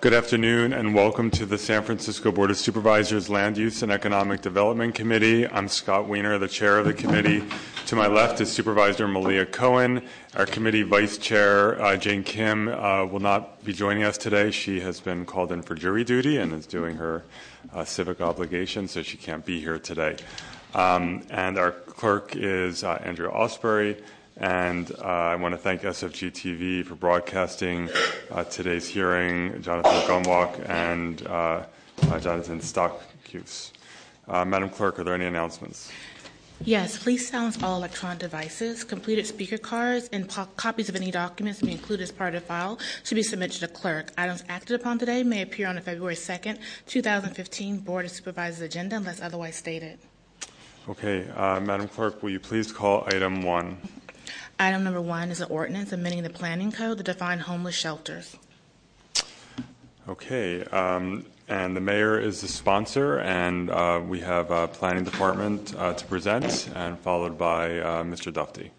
Good afternoon and welcome to the San Francisco Board of Supervisors Land Use and Economic Development Committee. I'm Scott Wiener, the chair of the committee. To my left is Supervisor Malia Cohen. Our committee vice chair, Jane Kim, will not be joining us today. She has been called in for jury duty and is doing her civic obligation, so she can't be here today. And our clerk is Andrea Osbury. And I want to thank SFG TV for broadcasting today's hearing, Jonathan Gumwalk and Jonathan Stock-Cuse. Madam Clerk, are there any announcements? Yes, please silence all electronic devices. Completed speaker cards and copies of any documents to be included as part of the file should be submitted to the clerk. Items acted upon today may appear on the February 2nd, 2015 Board of Supervisors agenda unless otherwise stated. Okay, Madam Clerk, will you please call item one? Item number one is an ordinance amending the planning code to define homeless shelters. Okay, and the mayor is the sponsor, and we have planning department to present, and followed by Mr. Dufty.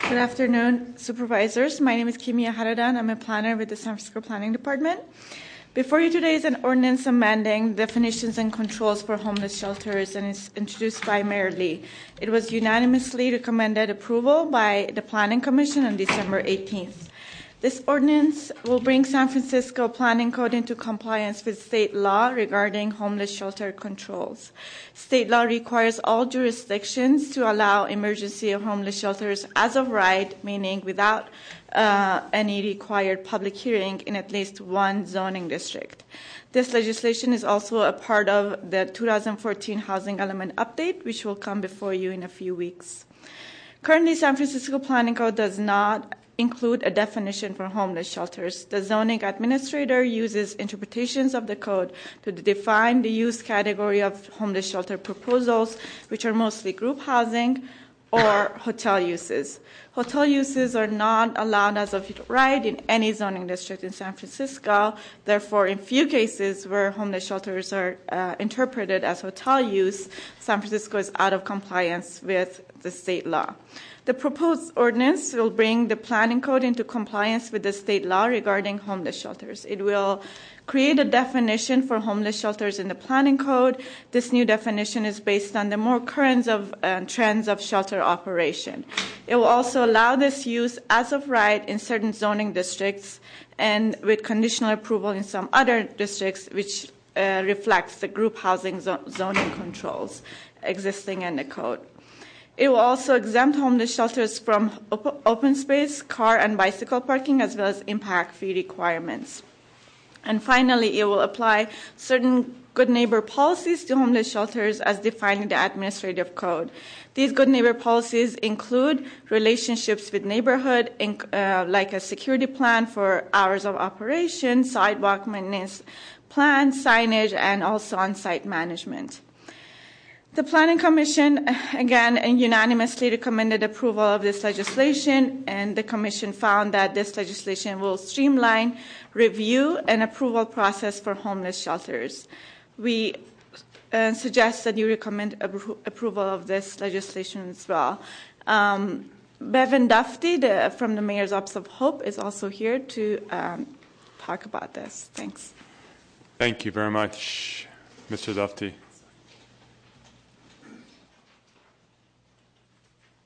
Good afternoon, supervisors. My name is Kimia Haradan. I'm a planner with the San Francisco Planning Department. Before you today is an ordinance amending definitions and controls for homeless shelters, and it's introduced by Mayor Lee. It was unanimously recommended approval by the Planning Commission on December 18th. This ordinance will bring San Francisco Planning Code into compliance with state law regarding homeless shelter controls. State law requires all jurisdictions to allow emergency homeless shelters as of right, meaning without any required public hearing in at least one zoning district. This legislation is also a part of the 2014 Housing Element Update, which will come before you in a few weeks. Currently, San Francisco Planning Code does not include a definition for homeless shelters. The zoning administrator uses interpretations of the code to define the use category of homeless shelter proposals, which are mostly group housing or hotel uses. Hotel uses are not allowed as of right in any zoning district in San Francisco. Therefore, in few cases where homeless shelters are interpreted as hotel use, San Francisco is out of compliance with the state law. The proposed ordinance will bring the planning code into compliance with the state law regarding homeless shelters. It will create a definition for homeless shelters in the planning code. This new definition is based on the more current trends of shelter operation. It will also allow this use as of right in certain zoning districts and with conditional approval in some other districts, which reflects the group housing zoning controls existing in the code. It will also exempt homeless shelters from open space, car and bicycle parking, as well as impact fee requirements. And finally, it will apply certain good neighbor policies to homeless shelters as defined in the administrative code. These good neighbor policies include relationships with neighborhood, like a security plan for hours of operation, sidewalk maintenance plan, signage, and also on-site management. The Planning Commission, again, unanimously recommended approval of this legislation, and the Commission found that this legislation will streamline review and approval process for homeless shelters. We suggest that you recommend approval of this legislation as well. Bevan Dufty from the Mayor's Office of Hope is also here to talk about this. Thanks. Thank you very much, Mr. Dufty.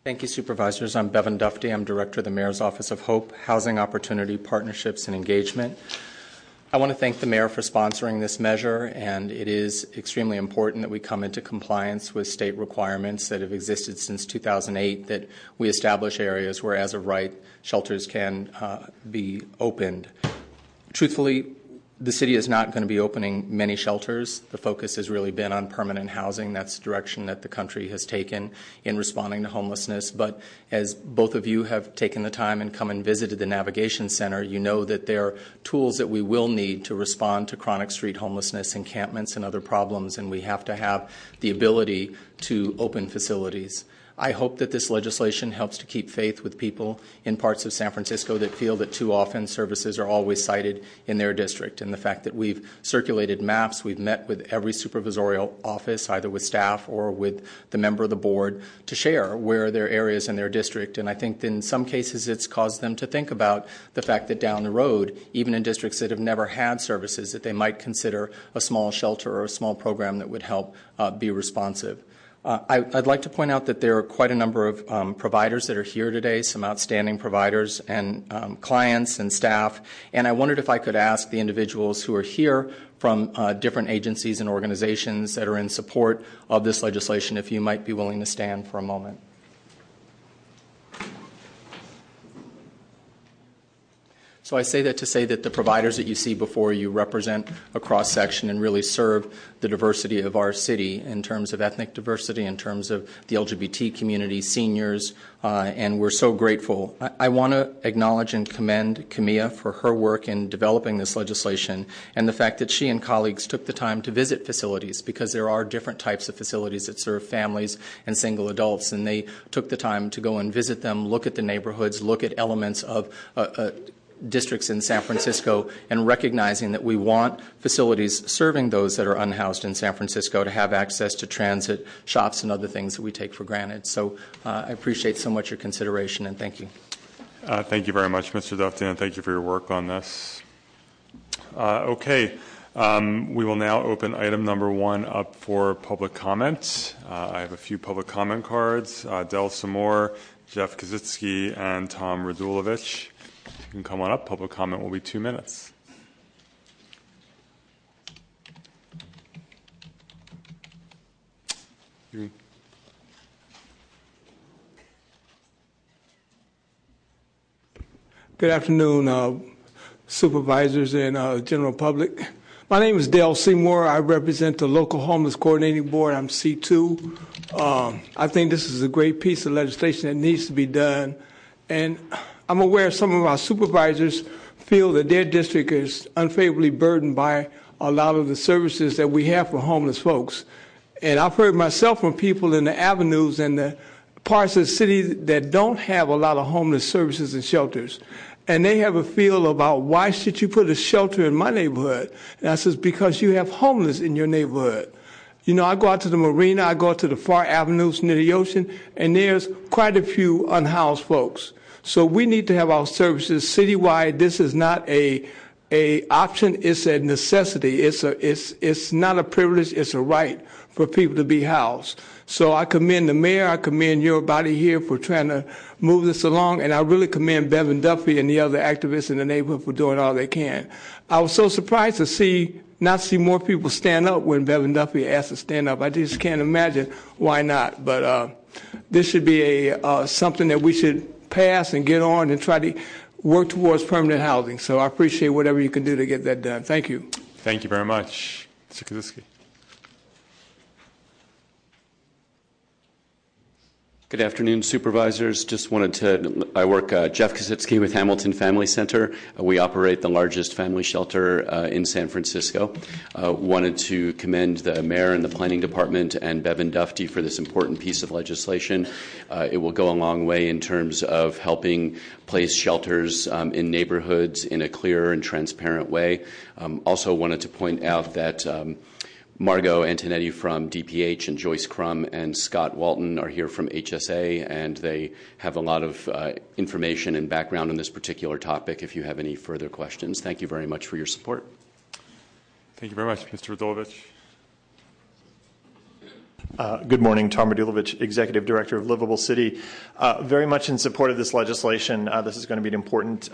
Thank you, Supervisors. I'm Bevan Dufty. I'm Director of the Mayor's Office of Hope, Housing Opportunity, Partnerships, and Engagement. I want to thank the Mayor for sponsoring this measure, and it is extremely important that we come into compliance with state requirements that have existed since 2008, that we establish areas where, as of right, shelters can be opened. Truthfully, the city is not going to be opening many shelters. The focus has really been on permanent housing. That's the direction that the country has taken in responding to homelessness. But as both of you have taken the time and come and visited the Navigation Center, you know that there are tools that we will need to respond to chronic street homelessness, encampments, and other problems, and we have to have the ability to open facilities. I hope that this legislation helps to keep faith with people in parts of San Francisco that feel that too often services are always cited in their district. And the fact that we've circulated maps, we've met with every supervisorial office, either with staff or with the member of the board, to share where there are areas in their district. And I think in some cases it's caused them to think about the fact that down the road, even in districts that have never had services, that they might consider a small shelter or a small program that would help be responsive. I'd like to point out that there are quite a number of providers that are here today, some outstanding providers and clients and staff, and I wondered if I could ask the individuals who are here from different agencies and organizations that are in support of this legislation if you might be willing to stand for a moment. So I say that to say that the providers that you see before you represent a cross-section and really serve the diversity of our city in terms of ethnic diversity, in terms of the LGBT community, seniors, and we're so grateful. I want to acknowledge and commend Kimia for her work in developing this legislation and the fact that she and colleagues took the time to visit facilities, because there are different types of facilities that serve families and single adults, and they took the time to go and visit them, look at the neighborhoods, look at elements of districts in San Francisco, and recognizing that we want facilities serving those that are unhoused in San Francisco to have access to transit, shops, and other things that we take for granted. So I appreciate so much your consideration, and thank you. Thank you very much, Mr. Dufty, and thank you for your work on this. We will now open item number 1 up for public comment. I have a few public comment cards. Dale Seymour, Jeff Kositsky, and Tom Radulovich. You can come on up. Public comment will be 2 minutes. Good afternoon, supervisors and general public. My name is Dale Seymour. I represent the local homeless coordinating board. I'm C2. I think this is a great piece of legislation that needs to be done, and I'm aware some of our supervisors feel that their district is unfavorably burdened by a lot of the services that we have for homeless folks. And I've heard myself from people in the avenues and the parts of the city that don't have a lot of homeless services and shelters. And they have a feel about, why should you put a shelter in my neighborhood? And I says, because you have homeless in your neighborhood. You know, I go out to the marina, I go out to the far avenues near the ocean, and there's quite a few unhoused folks. So we need to have our services citywide. This is not an option, it's a necessity. It's not a privilege, it's a right for people to be housed. So I commend the mayor, I commend your body here for trying to move this along, and I really commend Bevan Dufty and the other activists in the neighborhood for doing all they can. I was so surprised to not see more people stand up when Bevan Dufty asked to stand up. I just can't imagine why not. But this should be something that we should pass and get on and try to work towards permanent housing. So I appreciate whatever you can do to get that done. Thank you. Thank you very much. Mr. Kositsky. Good afternoon, supervisors. Just wanted to, Jeff Kositsky with Hamilton Family Center. We operate the largest family shelter in San Francisco. Wanted to commend the mayor and the planning department and Bevan Dufty for this important piece of legislation. It will go a long way in terms of helping place shelters in neighborhoods in a clear and transparent way. Also wanted to point out that Margot Antonetti from DPH and Joyce Crum and Scott Walton are here from HSA, and they have a lot of information and background on this particular topic if you have any further questions. Thank you very much for your support. Thank you very much, Mr. Radulovich. Good morning, Tom Radulovich, Executive Director of Livable City. Very much in support of this legislation. This is going to be an important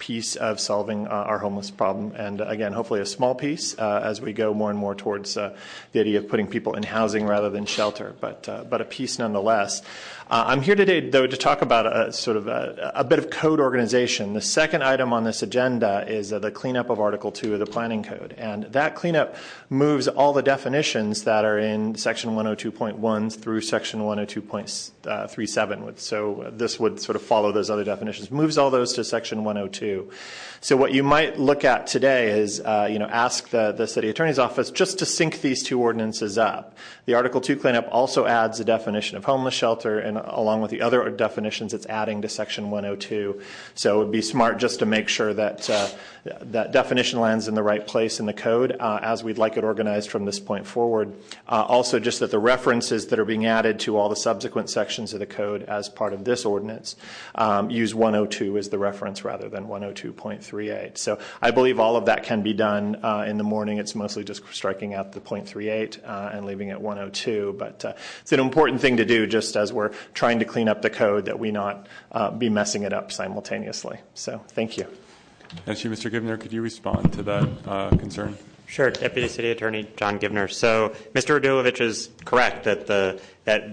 piece of solving our homeless problem. And again, hopefully a small piece as we go more and more towards the idea of putting people in housing rather than shelter, but a piece nonetheless. I'm here today, though, to talk about a bit of code organization. The second item on this agenda is the cleanup of Article 2 of the Planning Code. And that cleanup moves all the definitions that are in Section 102 102.1 through section 102.37. So this would sort of follow those other definitions, moves all those to section 102. So what you might look at today is, ask the city attorney's office just to sync these two ordinances up. The Article 2 cleanup also adds a definition of homeless shelter, and along with the other definitions, it's adding to section 102. So it would be smart just to make sure that that definition lands in the right place in the code as we'd like it organized from this point forward. Also, just that the references that are being added to all the subsequent sections of the code as part of this ordinance use 102 as the reference rather than 102.38. So I believe all of that can be done in the morning. It's mostly just striking out the 0.38 and leaving it 102. But it's an important thing to do just as we're trying to clean up the code, that we not be messing it up simultaneously. So thank you. Thank you, Mr. Givner. Could you respond to that concern? Sure, Deputy City Attorney John Givner. So Mr. Radulovich is correct that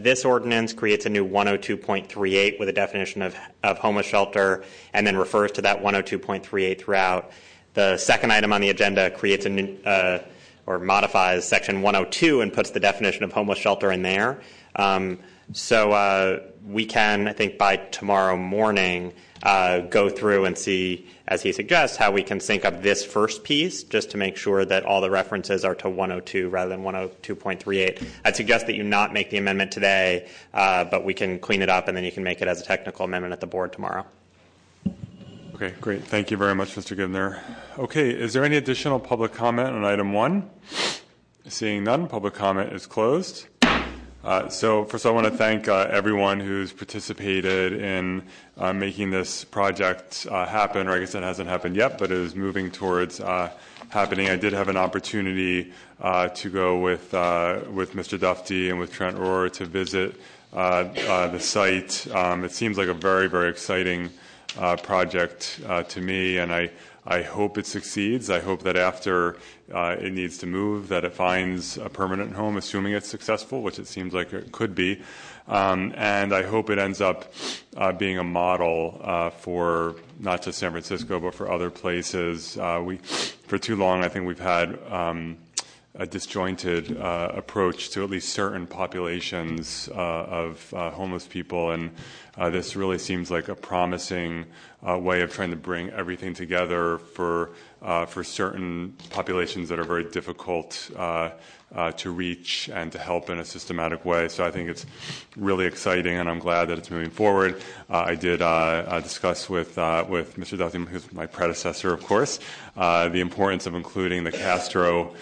this ordinance creates a new 102.38 with a definition of homeless shelter and then refers to that 102.38 throughout. The second item on the agenda creates a new, or modifies section 102 and puts the definition of homeless shelter in there. So we can, I think, by tomorrow morning, go through and see, as he suggests, how we can sync up this first piece just to make sure that all the references are to 102 rather than 102.38. I'd suggest that you not make the amendment today, but we can clean it up and then you can make it as a technical amendment at the board tomorrow. Okay, great. Thank you very much, Mr. Givner. Okay, is there any additional public comment on item one? Seeing none, public comment is closed. So first I want to thank everyone who's participated in making this project happen, or I guess it hasn't happened yet, but it is moving towards happening. I did have an opportunity to go with Mr. Dufty and with Trent Rohrer to visit the site. It seems like a very, very exciting project to me, and I hope it succeeds. I hope that after it needs to move, that it finds a permanent home, assuming it's successful, which it seems like it could be. And I hope it ends up being a model for not just San Francisco, but for other places. For too long, I think we've had a disjointed approach to at least certain populations of homeless people, and this really seems like a promising way of trying to bring everything together for certain populations that are very difficult to reach and to help in a systematic way. So I think it's really exciting, and I'm glad that it's moving forward. I did discuss with Mr. Dufty, who's my predecessor, of course, the importance of including the Castro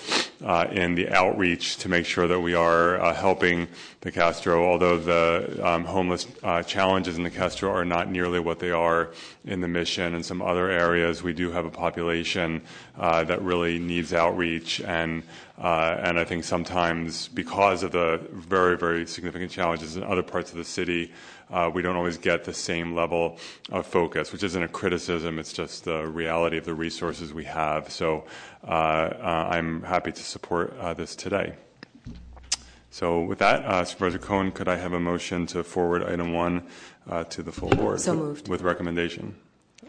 in the outreach to make sure that we are helping the Castro, although the homeless challenges in the Castro are not nearly what they are in the Mission and some other areas. We do have a population that really needs outreach, and I think sometimes because of the very, very significant challenges in other parts of the city, we don't always get the same level of focus, which isn't a criticism. It's just the reality of the resources we have. So I'm happy to support this today. So with that, Supervisor Cohen, could I have a motion to forward item one to the full board? So moved. With recommendation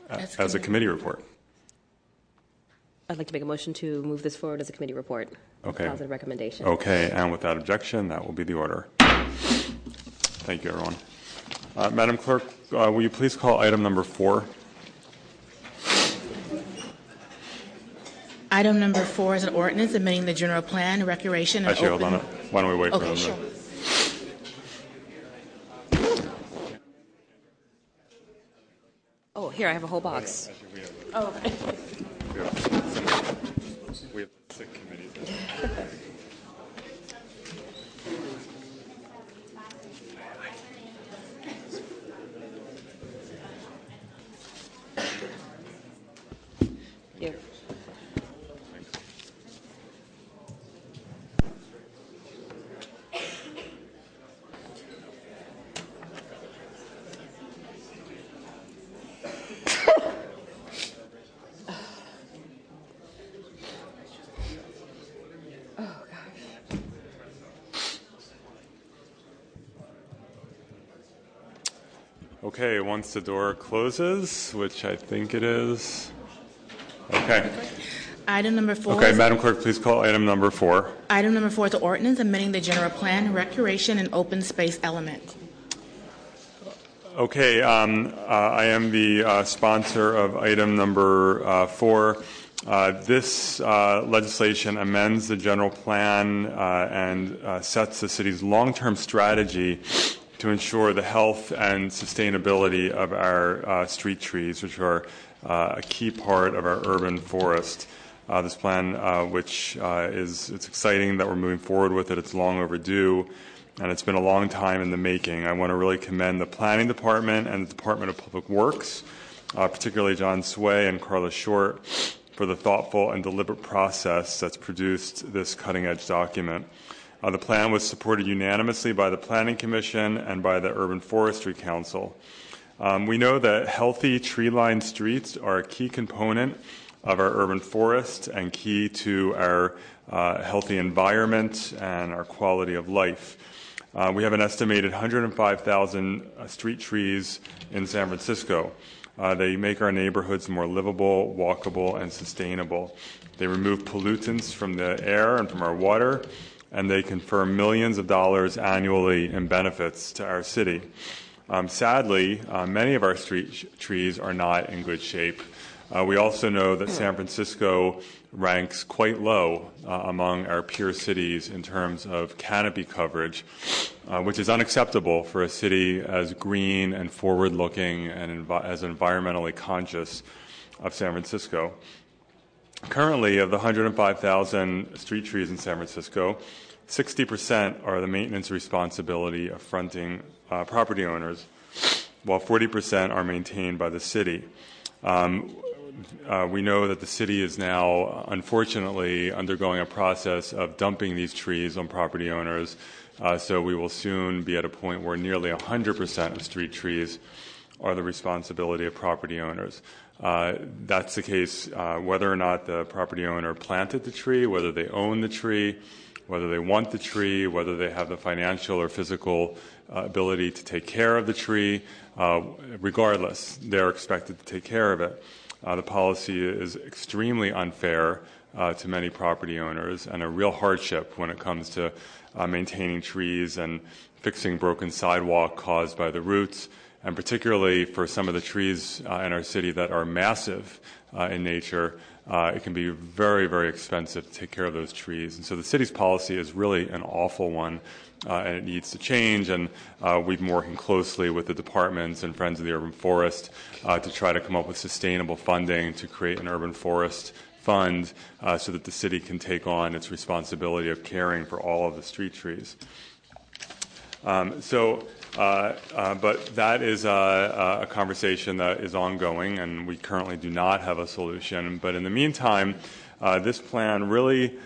as a committee report. I'd like to make a motion to move this forward as a committee report. Okay. Positive recommendation. Okay, and without objection, that will be the order. Thank you, everyone. Madam Clerk, will you please call item number 4? Item number 4 is an ordinance amending the general plan, recreation, and actually, hold on. Why don't we wait for them? Okay, sure. Oh, here, I have a whole box. Oh, okay. We have sick committees. Here. Okay, once the door closes, which I think it is. Okay. Item number 4. Okay, Madam Clerk, please call item number 4. Item number 4 is the ordinance amending the general plan, recreation, and open space element. Okay, I am the sponsor of item number 4. This legislation amends the general plan and sets the city's long-term strategy to ensure the health and sustainability of our street trees, which are a key part of our urban forest. This plan, which it's exciting that we're moving forward with it. It's long overdue, and it's been a long time in the making. I want to really commend the Planning Department and the Department of Public Works, particularly John Sway and Carla Short, for the thoughtful and deliberate process that's produced this cutting-edge document. The plan was supported unanimously by the Planning Commission and by the Urban Forestry Council. We know that healthy tree-lined streets are a key component of our urban forest and key to our healthy environment and our quality of life. We have an estimated 105,000 street trees in San Francisco. They make our neighborhoods more livable, walkable, and sustainable. They remove pollutants from the air and from our water, and they confer millions of dollars annually in benefits to our city. Sadly, many of our street trees are not in good shape. We also know that San Francisco ranks quite low among our peer cities in terms of canopy coverage, which is unacceptable for a city as green and forward-looking and as environmentally conscious of San Francisco. Currently, of the 105,000 street trees in San Francisco, 60% are the maintenance responsibility of fronting property owners, while 40% are maintained by the city. We know that the city is now, unfortunately, undergoing a process of dumping these trees on property owners, so we will soon be at a point where nearly 100% of street trees are the responsibility of property owners. That's the case whether or not the property owner planted the tree, whether they own the tree, whether they want the tree, whether they have the financial or physical ability to take care of the tree. Regardless, they're expected to take care of it. The policy is extremely unfair to many property owners and a real hardship when it comes to maintaining trees and fixing broken sidewalk caused by the roots, and particularly for some of the trees in our city that are massive in nature. It can be very, very expensive to take care of those trees. And so the city's policy is really an awful one, and it needs to change. And we've been working closely with the departments and Friends of the Urban Forest to try to come up with sustainable funding to create an urban forest fund so that the city can take on its responsibility of caring for all of the street trees. But that is a conversation that is ongoing, and we currently do not have a solution. But in the meantime, this plan really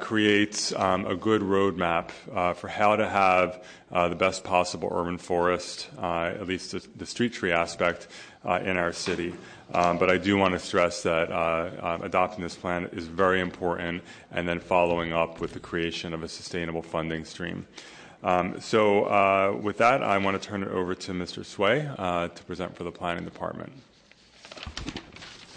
creates a good roadmap for how to have the best possible urban forest, at least the street tree aspect, in our city. But I do want to stress that adopting this plan is very important, and then following up with the creation of a sustainable funding stream. With that, I want to turn it over to Mr. Sway to present for the Planning Department.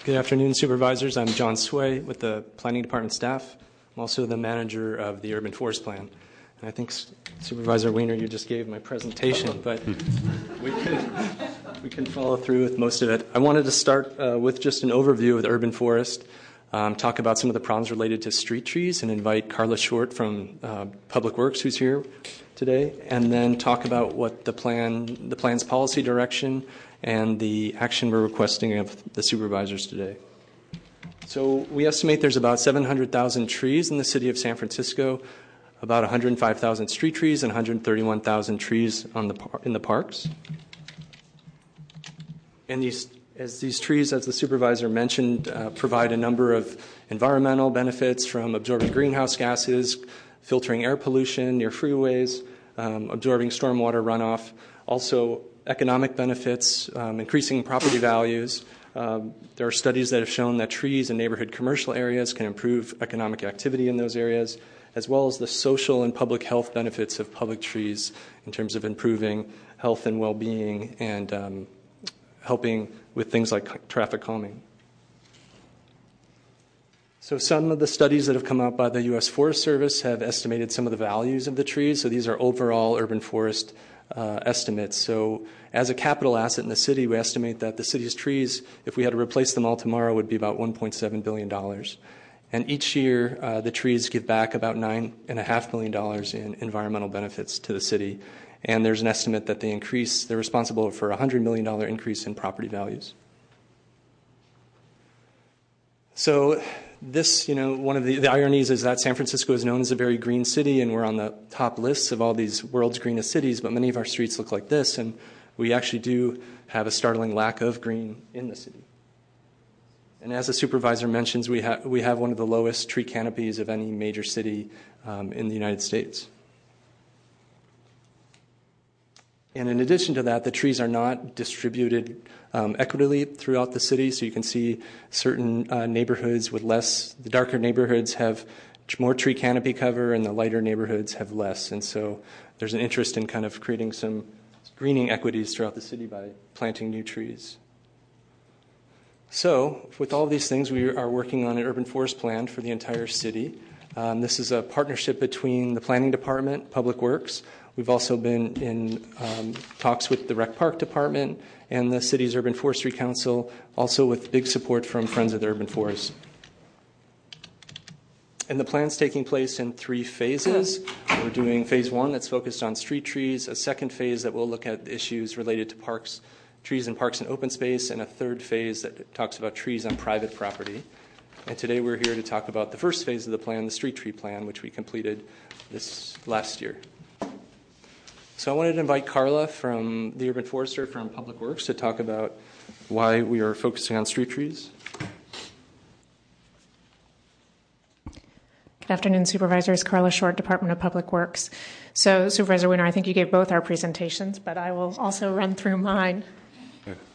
Good afternoon, Supervisors. I'm John Sway with the Planning Department staff. I'm also the manager of the Urban Forest Plan. And I think Supervisor Wiener, you just gave my presentation, but we can follow through with most of it. I wanted to start with just an overview of the urban forest, talk about some of the problems related to street trees, and invite Carla Short from Public Works, who's here today, and then talk about what the plan's policy direction and the action we're requesting of the supervisors today. So we estimate there's about 700,000 trees in the city of San Francisco, about 105,000 street trees, and 131,000 trees in the parks. And these trees, as the supervisor mentioned, provide a number of environmental benefits, from absorbing greenhouse gases, filtering air pollution near freeways, absorbing stormwater runoff, also economic benefits, increasing property values. There are studies that have shown that trees in neighborhood commercial areas can improve economic activity in those areas, as well as the social and public health benefits of public trees in terms of improving health and well-being and helping with things like traffic calming. So some of the studies that have come out by the U.S. Forest Service have estimated some of the values of the trees. So these are overall urban forest estimates. So as a capital asset in the city, we estimate that the city's trees, if we had to replace them all tomorrow, would be about $1.7 billion. And each year, the trees give back about $9.5 million in environmental benefits to the city. And there's an estimate that they're responsible for a $100 million increase in property values. So this, one of the ironies is that San Francisco is known as a very green city, and we're on the top lists of all these world's greenest cities, but many of our streets look like this, and we actually do have a startling lack of green in the city. And as the supervisor mentions, we have one of the lowest tree canopies of any major city in the United States. And in addition to that, the trees are not distributed equitably throughout the city. So you can see certain neighborhoods with less, the darker neighborhoods have more tree canopy cover and the lighter neighborhoods have less. And so there's an interest in kind of creating some greening equities throughout the city by planting new trees. So with all these things, we are working on an urban forest plan for the entire city. This is a partnership between the planning department, Public Works. We've also been in talks with the Rec Park Department and the city's Urban Forestry Council, also with big support from Friends of the Urban Forest. And the plan's taking place in three phases. We're doing phase one that's focused on street trees, a second phase that will look at issues related to parks, trees in parks and open space, and a third phase that talks about trees on private property. And today we're here to talk about the first phase of the plan, the street tree plan, which we completed this last year. So I wanted to invite Carla, from the urban forester from Public Works, to talk about why we are focusing on street trees. Good afternoon, Supervisors. Carla Short, Department of Public Works. So, Supervisor Wiener, I think you gave both our presentations, but I will also run through mine.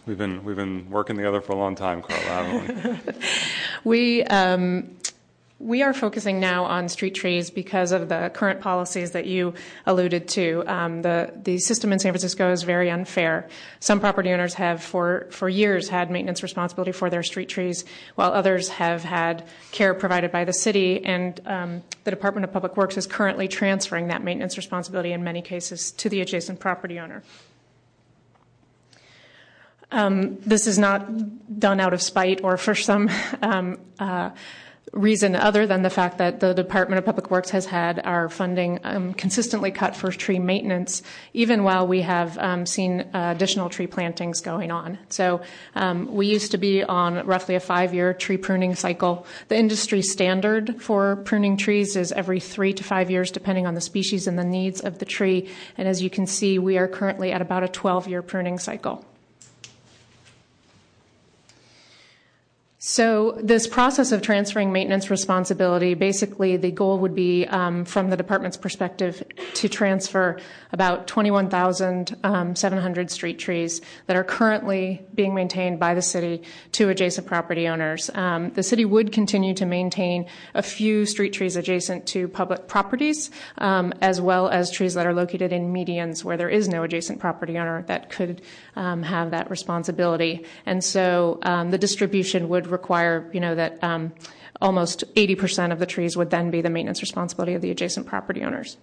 We've been working together for a long time, Carla, haven't we? We are focusing now on street trees because of the current policies that you alluded to. The system in San Francisco is very unfair. Some property owners have for years had maintenance responsibility for their street trees, while others have had care provided by the city, and the Department of Public Works is currently transferring that maintenance responsibility in many cases to the adjacent property owner. This is not done out of spite or for some reason other than the fact that the Department of Public Works has had our funding consistently cut for tree maintenance, even while we have seen additional tree plantings going on. So we used to be on roughly a 5-year tree pruning cycle. The industry standard for pruning trees is every 3 to 5 years, depending on the species and the needs of the tree. And as you can see, we are currently at about a 12-year pruning cycle. So this process of transferring maintenance responsibility, basically the goal would be, from the department's perspective, to transfer about 21,700 street trees that are currently being maintained by the city to adjacent property owners. The city would continue to maintain a few street trees adjacent to public properties, as well as trees that are located in medians where there is no adjacent property owner that could have that responsibility. And so the distribution would require, that almost 80% of the trees would then be the maintenance responsibility of the adjacent property owners.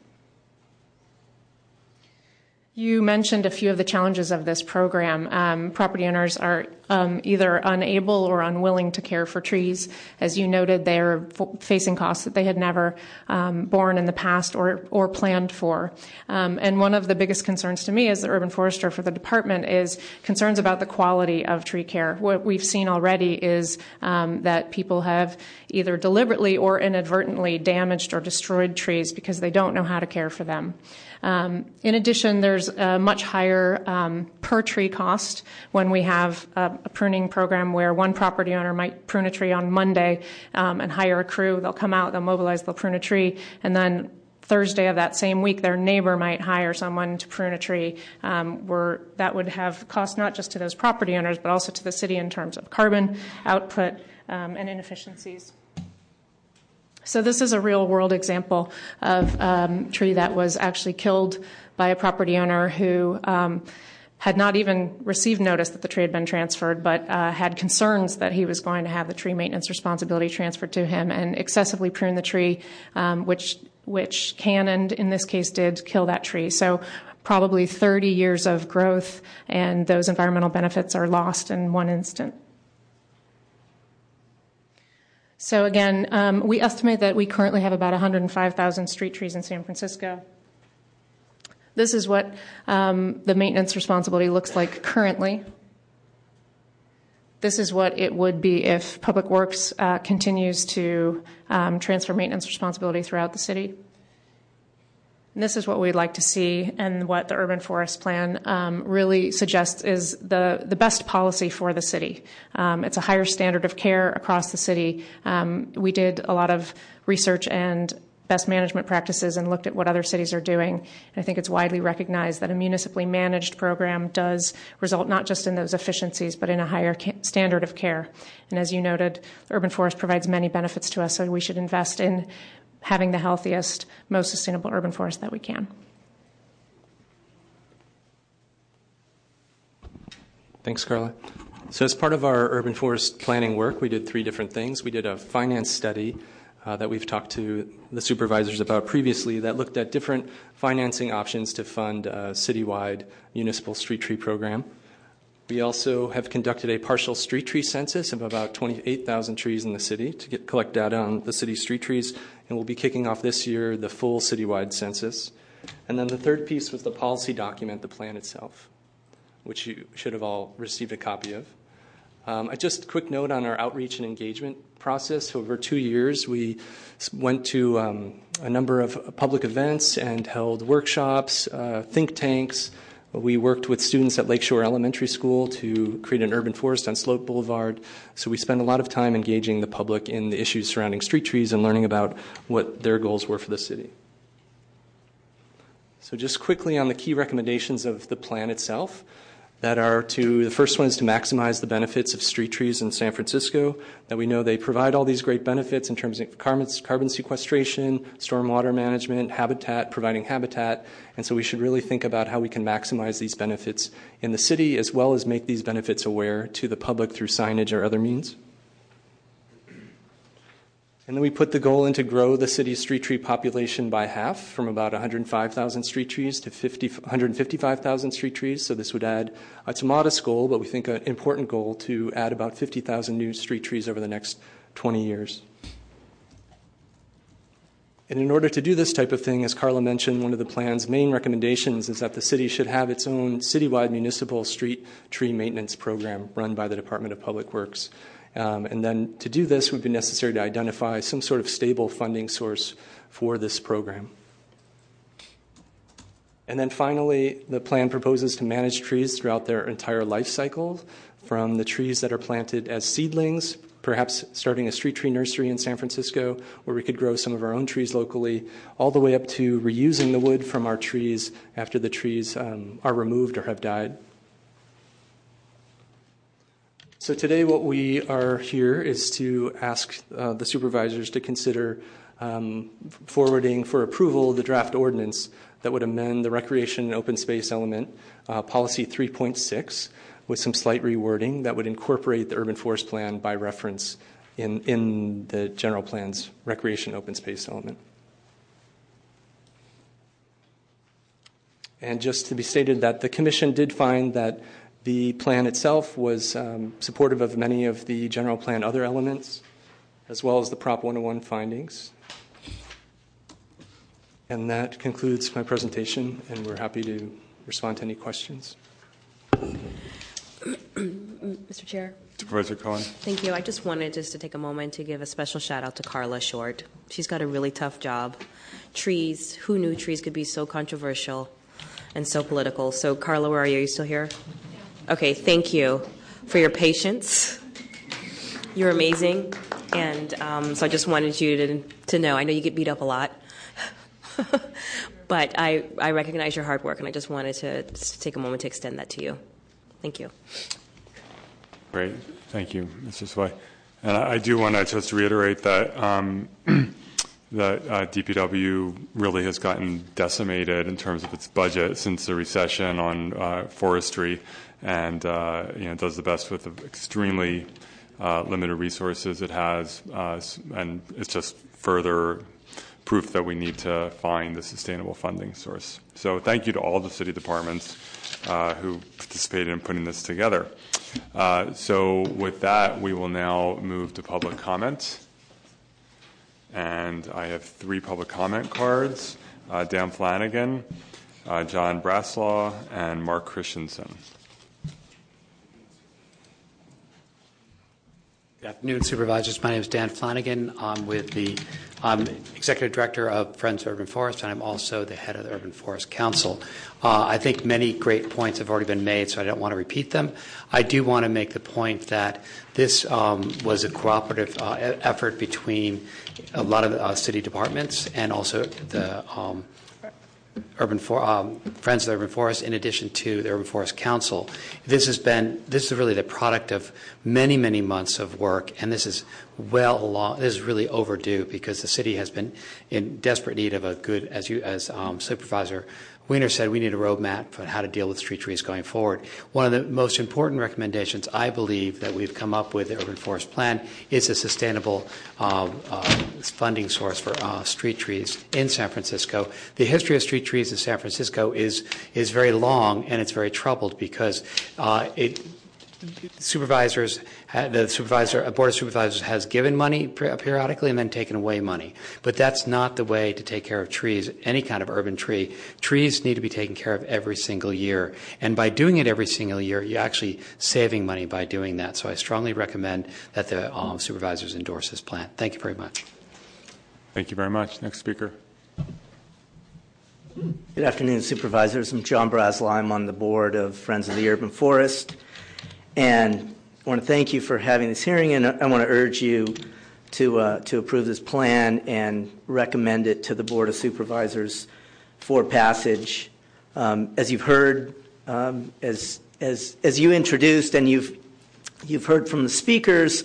You mentioned a few of the challenges of this program. Property owners are either unable or unwilling to care for trees. As you noted, they are facing costs that they had never borne in the past or planned for. And one of the biggest concerns to me as the urban forester for the department is concerns about the quality of tree care. What we've seen already is that people have either deliberately or inadvertently damaged or destroyed trees because they don't know how to care for them. In addition, there's a much higher per tree cost when we have a pruning program where one property owner might prune a tree on Monday and hire a crew. They'll come out, they'll mobilize, they'll prune a tree, and then Thursday of that same week, their neighbor might hire someone to prune a tree. That would have cost not just to those property owners, but also to the city in terms of carbon output and inefficiencies. So this is a real-world example of a tree that was actually killed by a property owner who had not even received notice that the tree had been transferred, but had concerns that he was going to have the tree maintenance responsibility transferred to him, and excessively pruned the tree, which can, and in this case did, kill that tree. So probably 30 years of growth, and those environmental benefits are lost in one instant. So again, we estimate that we currently have about 105,000 street trees in San Francisco. This is what the maintenance responsibility looks like currently. This is what it would be if Public Works continues to transfer maintenance responsibility throughout the city. And this is what we'd like to see, and what the Urban Forest Plan really suggests is the best policy for the city. It's a higher standard of care across the city. We did a lot of research and best management practices and looked at what other cities are doing. And I think it's widely recognized that a municipally managed program does result not just in those efficiencies, but in a higher standard of care. And as you noted, the urban forest provides many benefits to us, so we should invest in having the healthiest, most sustainable urban forest that we can. Thanks, Carla. So as part of our urban forest planning work, we did three different things. We did a finance study that we've talked to the supervisors about previously that looked at different financing options to fund a citywide municipal street tree program. We also have conducted a partial street tree census of about 28,000 trees in the city to collect data on the city's street trees, and we'll be kicking off this year the full citywide census. And then the third piece was the policy document, the plan itself, which you should have all received a copy of. Just a quick note on our outreach and engagement process. Over 2 years, we went to a number of public events and held workshops, think tanks. We worked with students at Lakeshore Elementary School to create an urban forest on Slope Boulevard. So we spent a lot of time engaging the public in the issues surrounding street trees and learning about what their goals were for the city. So just quickly on the key recommendations of the plan itself. That are to, the first one is to maximize the benefits of street trees in San Francisco, that we know they provide all these great benefits in terms of carbon sequestration, stormwater management, habitat, providing habitat, and so we should really think about how we can maximize these benefits in the city as well as make these benefits aware to the public through signage or other means. And then we put the goal in to grow the city's street tree population by half, from about 105,000 street trees to 155,000 street trees. So this would add, it's a modest goal, but we think an important goal to add about 50,000 new street trees over the next 20 years. And in order to do this type of thing, as Carla mentioned, one of the plan's main recommendations is that the city should have its own citywide municipal street tree maintenance program run by the Department of Public Works. And then to do this, it would be necessary to identify some sort of stable funding source for this program. And then finally, the plan proposes to manage trees throughout their entire life cycle, from the trees that are planted as seedlings, perhaps starting a street tree nursery in San Francisco where we could grow some of our own trees locally, all the way up to reusing the wood from our trees after the trees are removed or have died. So today what we are here is to ask the supervisors to consider forwarding for approval the draft ordinance that would amend the recreation and open space element, policy 3.6, with some slight rewording that would incorporate the urban forest plan by reference in the general plan's recreation open space element. And just to be stated that the commission did find that the plan itself was supportive of many of the general plan other elements, as well as the Prop 101 findings. And that concludes my presentation, and we're happy to respond to any questions. Mr. Chair. Supervisor Cohen. Thank you. I just wanted to take a moment to give a special shout out to Carla Short. She's got a really tough job. Trees, who knew trees could be so controversial and so political? So Carla, where are you? Are you still here? Okay, thank you for your patience. You're amazing. And so I just wanted you to know, I know you get beat up a lot, but I recognize your hard work, and I just wanted to take a moment to extend that to you. Thank you. Great. Thank you, Mr. Sway. And I do want to just reiterate that that DPW really has gotten decimated in terms of its budget since the recession on forestry, and does the best with the extremely limited resources it has, and it's just further proof that we need to find the sustainable funding source. So thank you to all the city departments who participated in putting this together. So with that, we will now move to public comment. And I have three public comment cards, Dan Flanagan, John Braslau, and Mark Christensen. Good afternoon, Supervisors. My name is Dan Flanagan. I'm with the Executive Director of Friends of Urban Forest, and I'm also the head of the Urban Forest Council. I think many great points have already been made, so I don't want to repeat them. I do want to make the point that this was a cooperative effort between a lot of city departments and also the Friends of the Urban Forest, in addition to the Urban Forest Council. This is really the product of many, many months of work, and this is this is really overdue, because the city has been in desperate need of a good, as Supervisor Wiener said, we need a roadmap for how to deal with street trees going forward. One of the most important recommendations I believe that we've come up with the Urban Forest Plan is a sustainable funding source for street trees in San Francisco. The history of street trees in San Francisco is very long, and it's very troubled, because the Board of Supervisors has given money periodically and then taken away money. But that's not the way to take care of trees, any kind of urban tree. Trees need to be taken care of every single year. And by doing it every single year, you're actually saving money by doing that. So I strongly recommend that the Supervisors endorse this plan. Thank you very much. Thank you very much. Next speaker. Good afternoon, Supervisors. I'm John Braslau. I'm on the board of Friends of the Urban Forest. And I want to thank you for having this hearing, and I want to urge you to approve this plan and recommend it to the Board of Supervisors for passage. As you've heard, as you introduced, and you've heard from the speakers,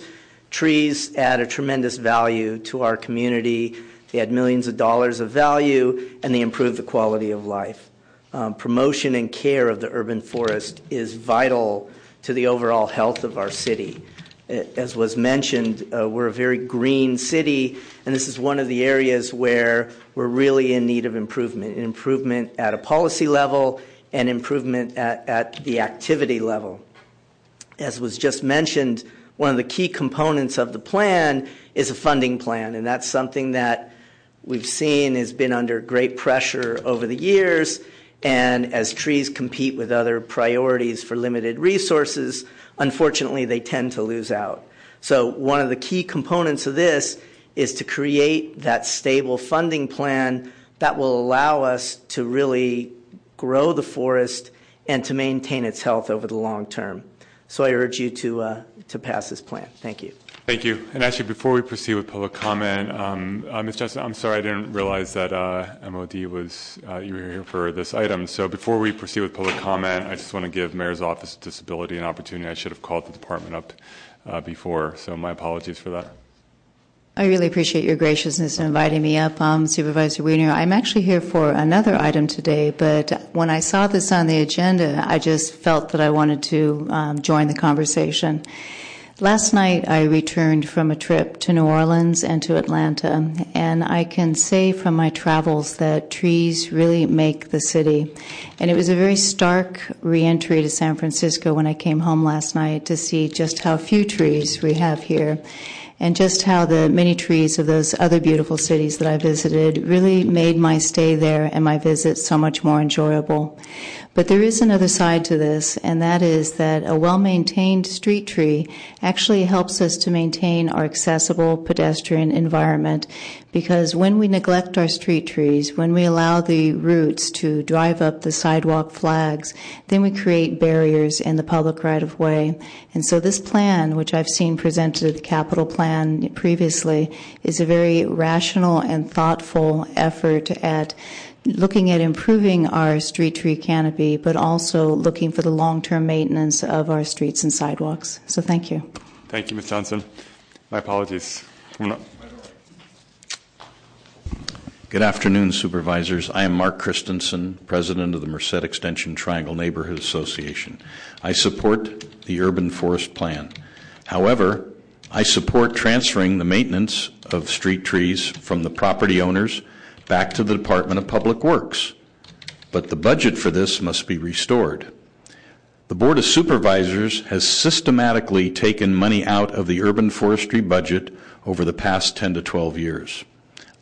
trees add a tremendous value to our community. They add millions of dollars of value, and they improve the quality of life. Promotion and care of the urban forest is vital to the overall health of our city. As was mentioned, we're a very green city, and this is one of the areas where we're really in need of improvement at a policy level and improvement at the activity level. As was just mentioned, one of the key components of the plan is a funding plan, and that's something that we've seen has been under great pressure over the years. And as trees compete with other priorities for limited resources, unfortunately, they tend to lose out. So one of the key components of this is to create that stable funding plan that will allow us to really grow the forest and to maintain its health over the long term. So I urge you to pass this plan. Thank you. Thank you. And actually, before we proceed with public comment, Ms. Johnson, I'm sorry, I didn't realize that MOD was, you were here for this item. So before we proceed with public comment, I just want to give Mayor's Office of Disability an opportunity. I should have called the department up before, so my apologies for that. I really appreciate your graciousness in inviting me up, Supervisor Wiener. I'm actually here for another item today, but when I saw this on the agenda, I just felt that I wanted to join the conversation. Last night, I returned from a trip to New Orleans and to Atlanta, and I can say from my travels that trees really make the city. And it was a very stark reentry to San Francisco when I came home last night to see just how few trees we have here, and just how the many trees of those other beautiful cities that I visited really made my stay there and my visit so much more enjoyable. But there is another side to this, and that is that a well-maintained street tree actually helps us to maintain our accessible pedestrian environment, because when we neglect our street trees, when we allow the roots to drive up the sidewalk flags, then we create barriers in the public right-of-way. And so this plan, which I've seen presented at the Capitol Plan previously, is a very rational and thoughtful effort at looking at improving our street tree canopy, but also looking for the long-term maintenance of our streets and sidewalks. So thank you. Thank you, Ms. Johnson. My apologies. Good afternoon, Supervisors. I am Mark Christensen, President of the Merced Extension Triangle Neighborhood Association. I support the Urban Forest Plan. However, I support transferring the maintenance of street trees from the property owners back to the Department of Public Works, but the budget for this must be restored. The Board of Supervisors has systematically taken money out of the urban forestry budget over the past 10 to 12 years.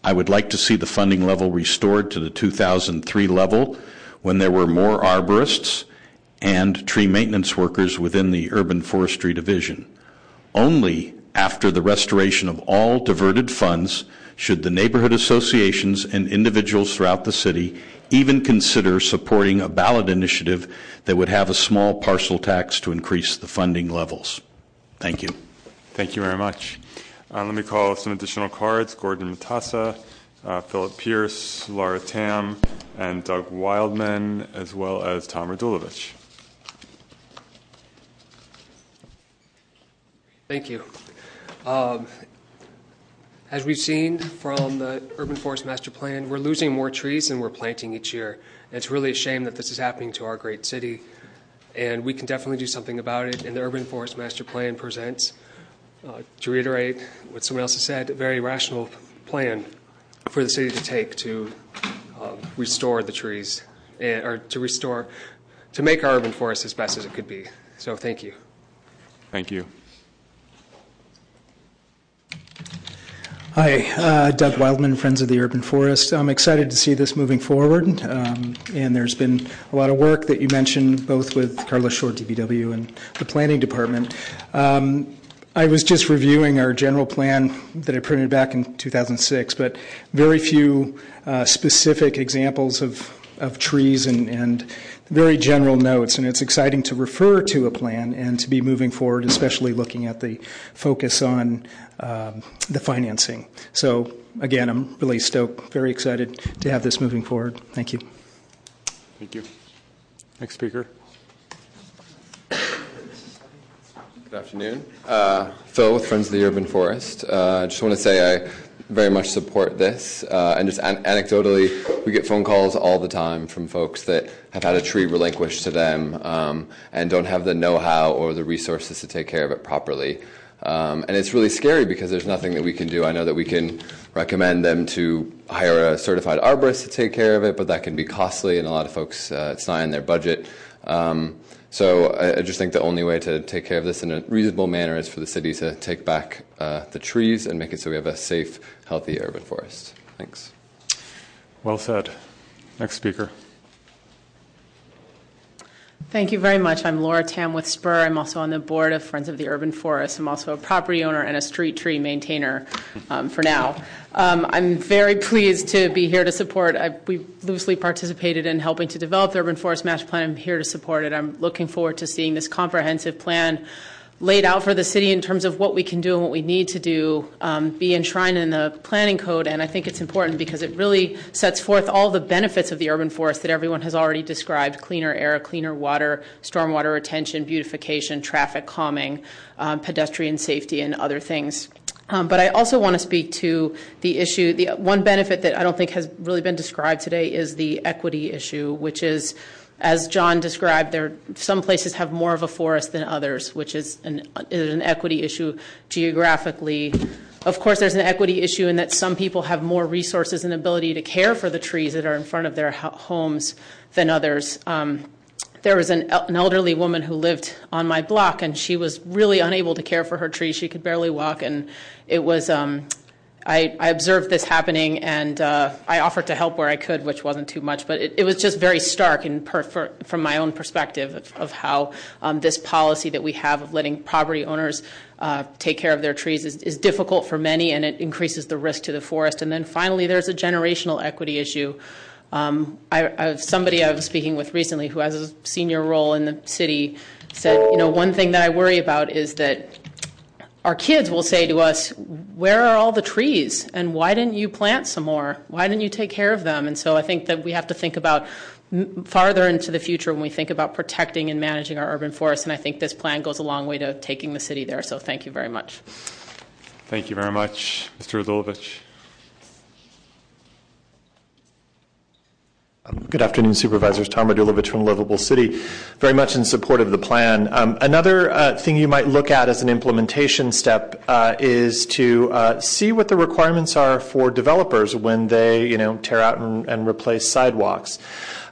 I would like to see the funding level restored to the 2003 level when there were more arborists and tree maintenance workers within the Urban Forestry Division. Only after the restoration of all diverted funds should the neighborhood associations and individuals throughout the city even consider supporting a ballot initiative that would have a small parcel tax to increase the funding levels. Thank you. Thank you very much. Let me call some additional cards. Gordon Matassa, Philip Pierce, Laura Tam, and Doug Wildman, as well as Tom Radulovich. Thank you. As we've seen from the Urban Forest Master Plan, we're losing more trees than we're planting each year. And it's really a shame that this is happening to our great city. And we can definitely do something about it. And the Urban Forest Master Plan presents, to reiterate what someone else has said, a very rational plan for the city to take to restore the trees, to make our urban forest as best as it could be. So thank you. Thank you. Hi, Doug Wildman, Friends of the Urban Forest. I'm excited to see this moving forward, and there's been a lot of work that you mentioned, both with Carla Short, DPW, and the Planning Department. I was just reviewing our general plan that I printed back in 2006, but very few specific examples of trees and very general notes, and it's exciting to refer to a plan and to be moving forward, especially looking at the focus on the financing. So, again, I'm really stoked, very excited to have this moving forward. Thank you. Thank you. Next speaker. Good afternoon. Phil with Friends of the Urban Forest. I just want to say I very much support this. And just anecdotally, we get phone calls all the time from folks that have had a tree relinquished to them and don't have the know-how or the resources to take care of it properly. And it's really scary because there's nothing that we can do. I know that we can recommend them to hire a certified arborist to take care of it, but that can be costly, and a lot of folks, it's not in their budget. So I just think the only way to take care of this in a reasonable manner is for the city to take back the trees and make it so we have a safe, healthy urban forest. Thanks. Well said. Next speaker. Thank you very much. I'm Laura Tam with SPUR. I'm also on the board of Friends of the Urban Forest. I'm also a property owner and a street tree maintainer for now. I'm very pleased to be here to support. We loosely participated in helping to develop the Urban Forest Master Plan. I'm here to support it. I'm looking forward to seeing this comprehensive plan laid out for the city in terms of what we can do and what we need to do, be enshrined in the planning code. And I think it's important because it really sets forth all the benefits of the urban forest that everyone has already described: cleaner air, cleaner water, stormwater retention, beautification, traffic calming, pedestrian safety, and other things. But I also want to speak to the issue. The one benefit that I don't think has really been described today is the equity issue, which is, as John described, some places have more of a forest than others, which is an equity issue geographically. Of course, there's an equity issue in that some people have more resources and ability to care for the trees that are in front of their homes than others. There was an elderly woman who lived on my block, and she was really unable to care for her trees. She could barely walk, and it was... I observed this happening, and I offered to help where I could, which wasn't too much, but it was just very stark and from my own perspective of how this policy that we have of letting property owners take care of their trees is difficult for many, and it increases the risk to the forest. And then finally, there's a generational equity issue. Somebody I was speaking with recently who has a senior role in the city said, you know, one thing that I worry about is that our kids will say to us, where are all the trees? And why didn't you plant some more? Why didn't you take care of them? And so I think that we have to think about farther into the future when we think about protecting and managing our urban forests. And I think this plan goes a long way to taking the city there. So thank you very much. Thank you very much. Mr. Radulovich. Good afternoon, Supervisors. Tom Radulovich from Livable City. Very much in support of the plan. Another thing you might look at as an implementation step is to see what the requirements are for developers when they, tear out and replace sidewalks.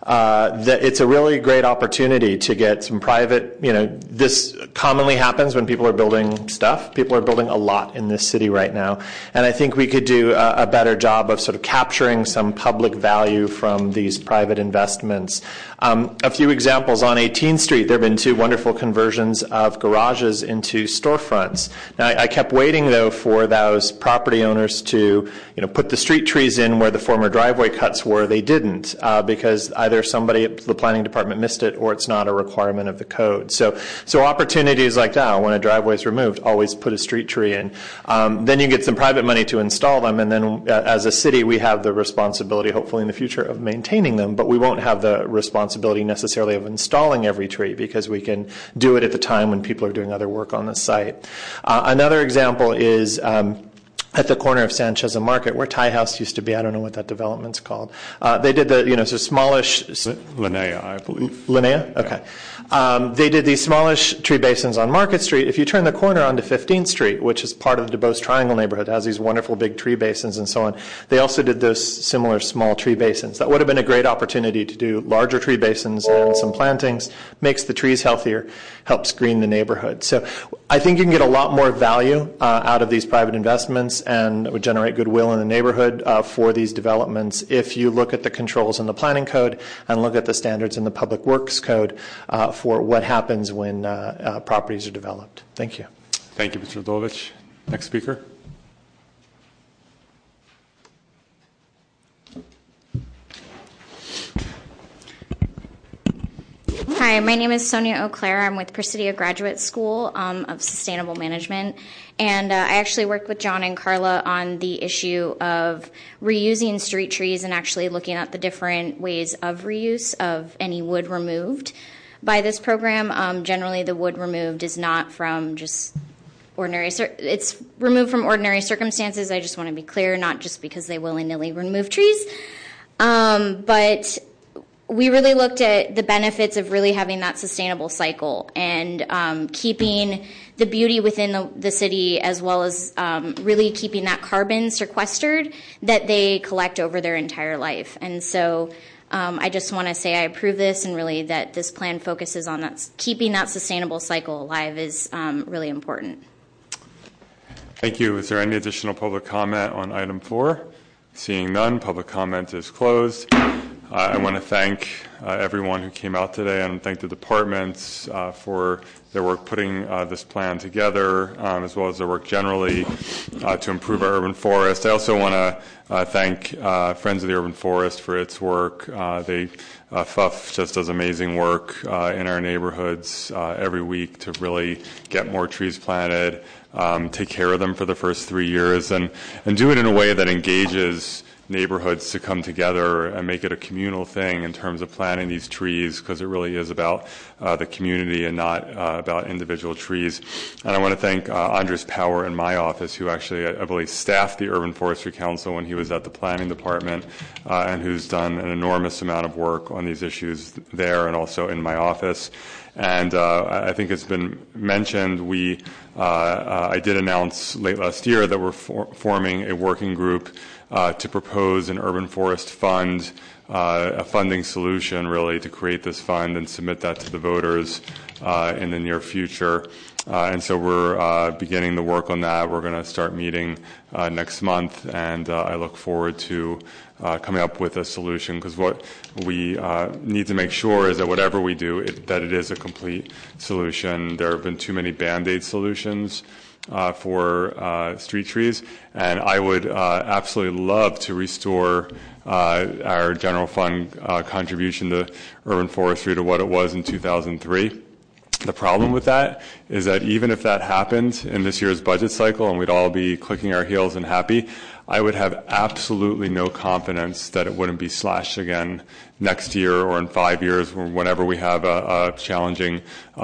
It's a really great opportunity to get some private, this commonly happens when people are building stuff. People are building a lot in this city right now. And I think we could do a better job of sort of capturing some public value from these private investments. A few examples on 18th Street, there have been two wonderful conversions of garages into storefronts. Now, I kept waiting, though, for those property owners to, put the street trees in where the former driveway cuts were. They didn't, because either somebody at the planning department missed it, or it's not a requirement of the code. So opportunities like that, when a driveway is removed, always put a street tree in. Then you get some private money to install them, and then as a city, we have the responsibility, hopefully in the future, of maintaining them, but we won't have the responsibility necessarily of installing every tree because we can do it at the time when people are doing other work on the site. Another example is at the corner of Sanchez and Market, where Thai House used to be. I don't know what that development's called. They did the, so smallish... Linnea, I believe. Linnea? Okay. Yeah. They did these smallish tree basins on Market Street. If you turn the corner onto 15th Street, which is part of the DuBose Triangle neighborhood, has these wonderful big tree basins and so on. They also did those similar small tree basins. That would have been a great opportunity to do larger tree basins and some plantings, makes the trees healthier, helps green the neighborhood. So I think you can get a lot more value out of these private investments, and would generate goodwill in the neighborhood for these developments if you look at the controls in the planning code and look at the standards in the public works code for what happens when properties are developed. Thank you. Thank you, Mr. Radulovich. Next speaker. Hi, my name is Sonia O'Clair. I'm with Presidio Graduate School of Sustainable Management. And I actually worked with John and Carla on the issue of reusing street trees and actually looking at the different ways of reuse of any wood removed by this program. Generally, the wood removed is not from just ordinary, it's removed from ordinary circumstances. I just want to be clear, not just because they willy-nilly remove trees. But we really looked at the benefits of really having that sustainable cycle and keeping the beauty within the city, as well as really keeping that carbon sequestered that they collect over their entire life. And so I just want to say I approve this, and really that this plan focuses on that, keeping that sustainable cycle alive is really important. Thank you. Is there any additional public comment on item 4? Seeing none, public comment is closed. I want to thank everyone who came out today, and thank the departments for their work putting this plan together, as well as their work generally to improve our urban forest. I also want to thank Friends of the Urban Forest for its work. FUF just does amazing work in our neighborhoods every week to really get more trees planted, take care of them for the first 3 years, and do it in a way that engages neighborhoods to come together and make it a communal thing in terms of planting these trees, because it really is about the community and not about individual trees. And I want to thank Andres Power in my office, who actually, I believe, staffed the Urban Forestry Council when he was at the planning department, and who's done an enormous amount of work on these issues there and also in my office. And I think it's been mentioned, I did announce late last year that we're forming a working group to propose an urban forest fund, a funding solution really to create this fund and submit that to the voters in the near future. And so we're beginning the work on that. We're going to start meeting next month, and I look forward to coming up with a solution, because what we need to make sure is that whatever we do, that it is a complete solution. There have been too many Band-Aid solutions for street trees, and I would absolutely love to restore our general fund contribution to urban forestry to what it was in 2003. The problem with that is that even if that happened in this year's budget cycle and we'd all be clicking our heels and happy, I would have absolutely no confidence that it wouldn't be slashed again next year or in 5 years or whenever we have a challenging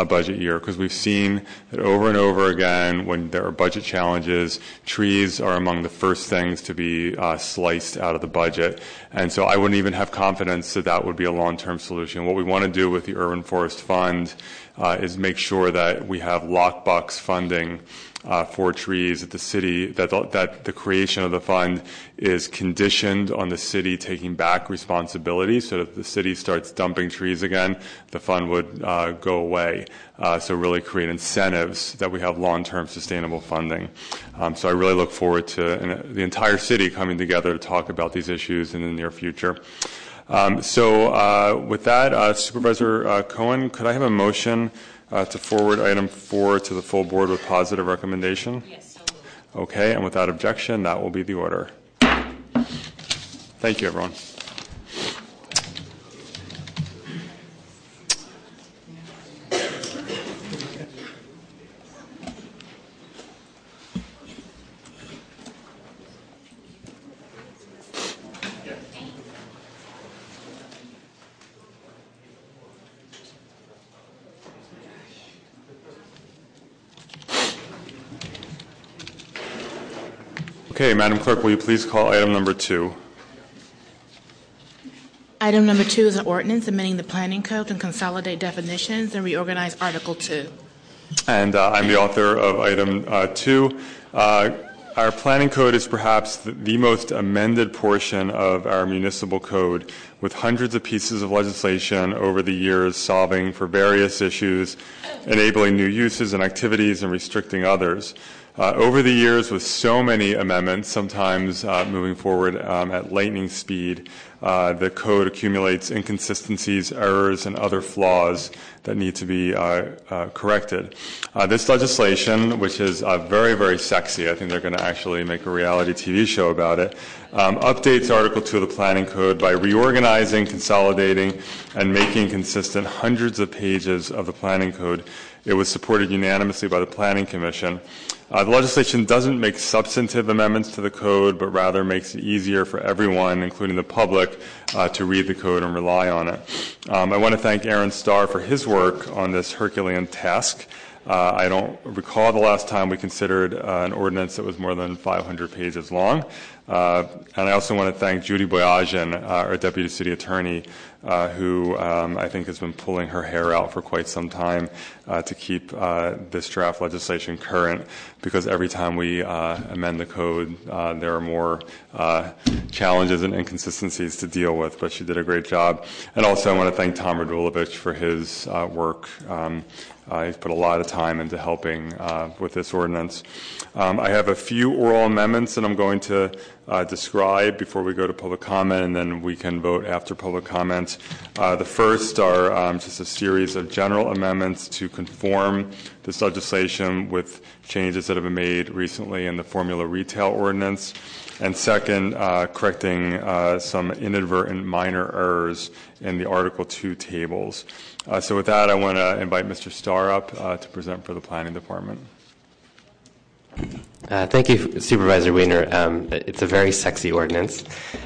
budget year, because we've seen that over and over again when there are budget challenges, trees are among the first things to be sliced out of the budget. And so I wouldn't even have confidence that that would be a long-term solution. What we want to do with the Urban Forest Fund is make sure that we have lockbox funding for trees at the city, that the creation of the fund is conditioned on the city taking back responsibility, so that if the city starts dumping trees again, the fund would go away. So really create incentives that we have long-term sustainable funding. So I really look forward to the entire city coming together to talk about these issues in the near future. With that, Supervisor Cohen, could I have a motion to forward item 4 to the full board with positive recommendation? Yes. So moved. Okay, and without objection, that will be the order. Thank you, everyone. Okay, Madam Clerk, will you please call item number 2? Item number 2 is an ordinance amending the planning code and consolidate definitions and reorganize Article 2. And I'm the author of item 2. Our planning code is perhaps the most amended portion of our municipal code, with hundreds of pieces of legislation over the years solving for various issues, enabling new uses and activities, and restricting others. Over the years, with so many amendments, sometimes moving forward at lightning speed, the code accumulates inconsistencies, errors, and other flaws that need to be corrected. This legislation, which is very, very sexy, I think they're going to actually make a reality TV show about it, updates Article 2 of the Planning Code by reorganizing, consolidating, and making consistent hundreds of pages of the Planning Code. It was supported unanimously by the Planning Commission. The legislation doesn't make substantive amendments to the code, but rather makes it easier for everyone, including the public, to read the code and rely on it. I want to thank Aaron Starr for his work on this Herculean task. I don't recall the last time we considered an ordinance that was more than 500 pages long. And I also want to thank Judy Boyajian, our Deputy City Attorney, who I think has been pulling her hair out for quite some time to keep this draft legislation current, because every time we amend the code, there are more challenges and inconsistencies to deal with, but she did a great job. And also I want to thank Tom Radulovich for his work. He's put a lot of time into helping with this ordinance. I have a few oral amendments that I'm going to describe before we go to public comment, and then we can vote after public comments. The first are just a series of general amendments to conform this legislation with changes that have been made recently in the formula retail ordinance. And second, correcting some inadvertent minor errors in the Article 2 tables. So with that, I want to invite Mr. Starr up to present for the Planning Department. Thank you, Supervisor Wiener. It's a very sexy ordinance.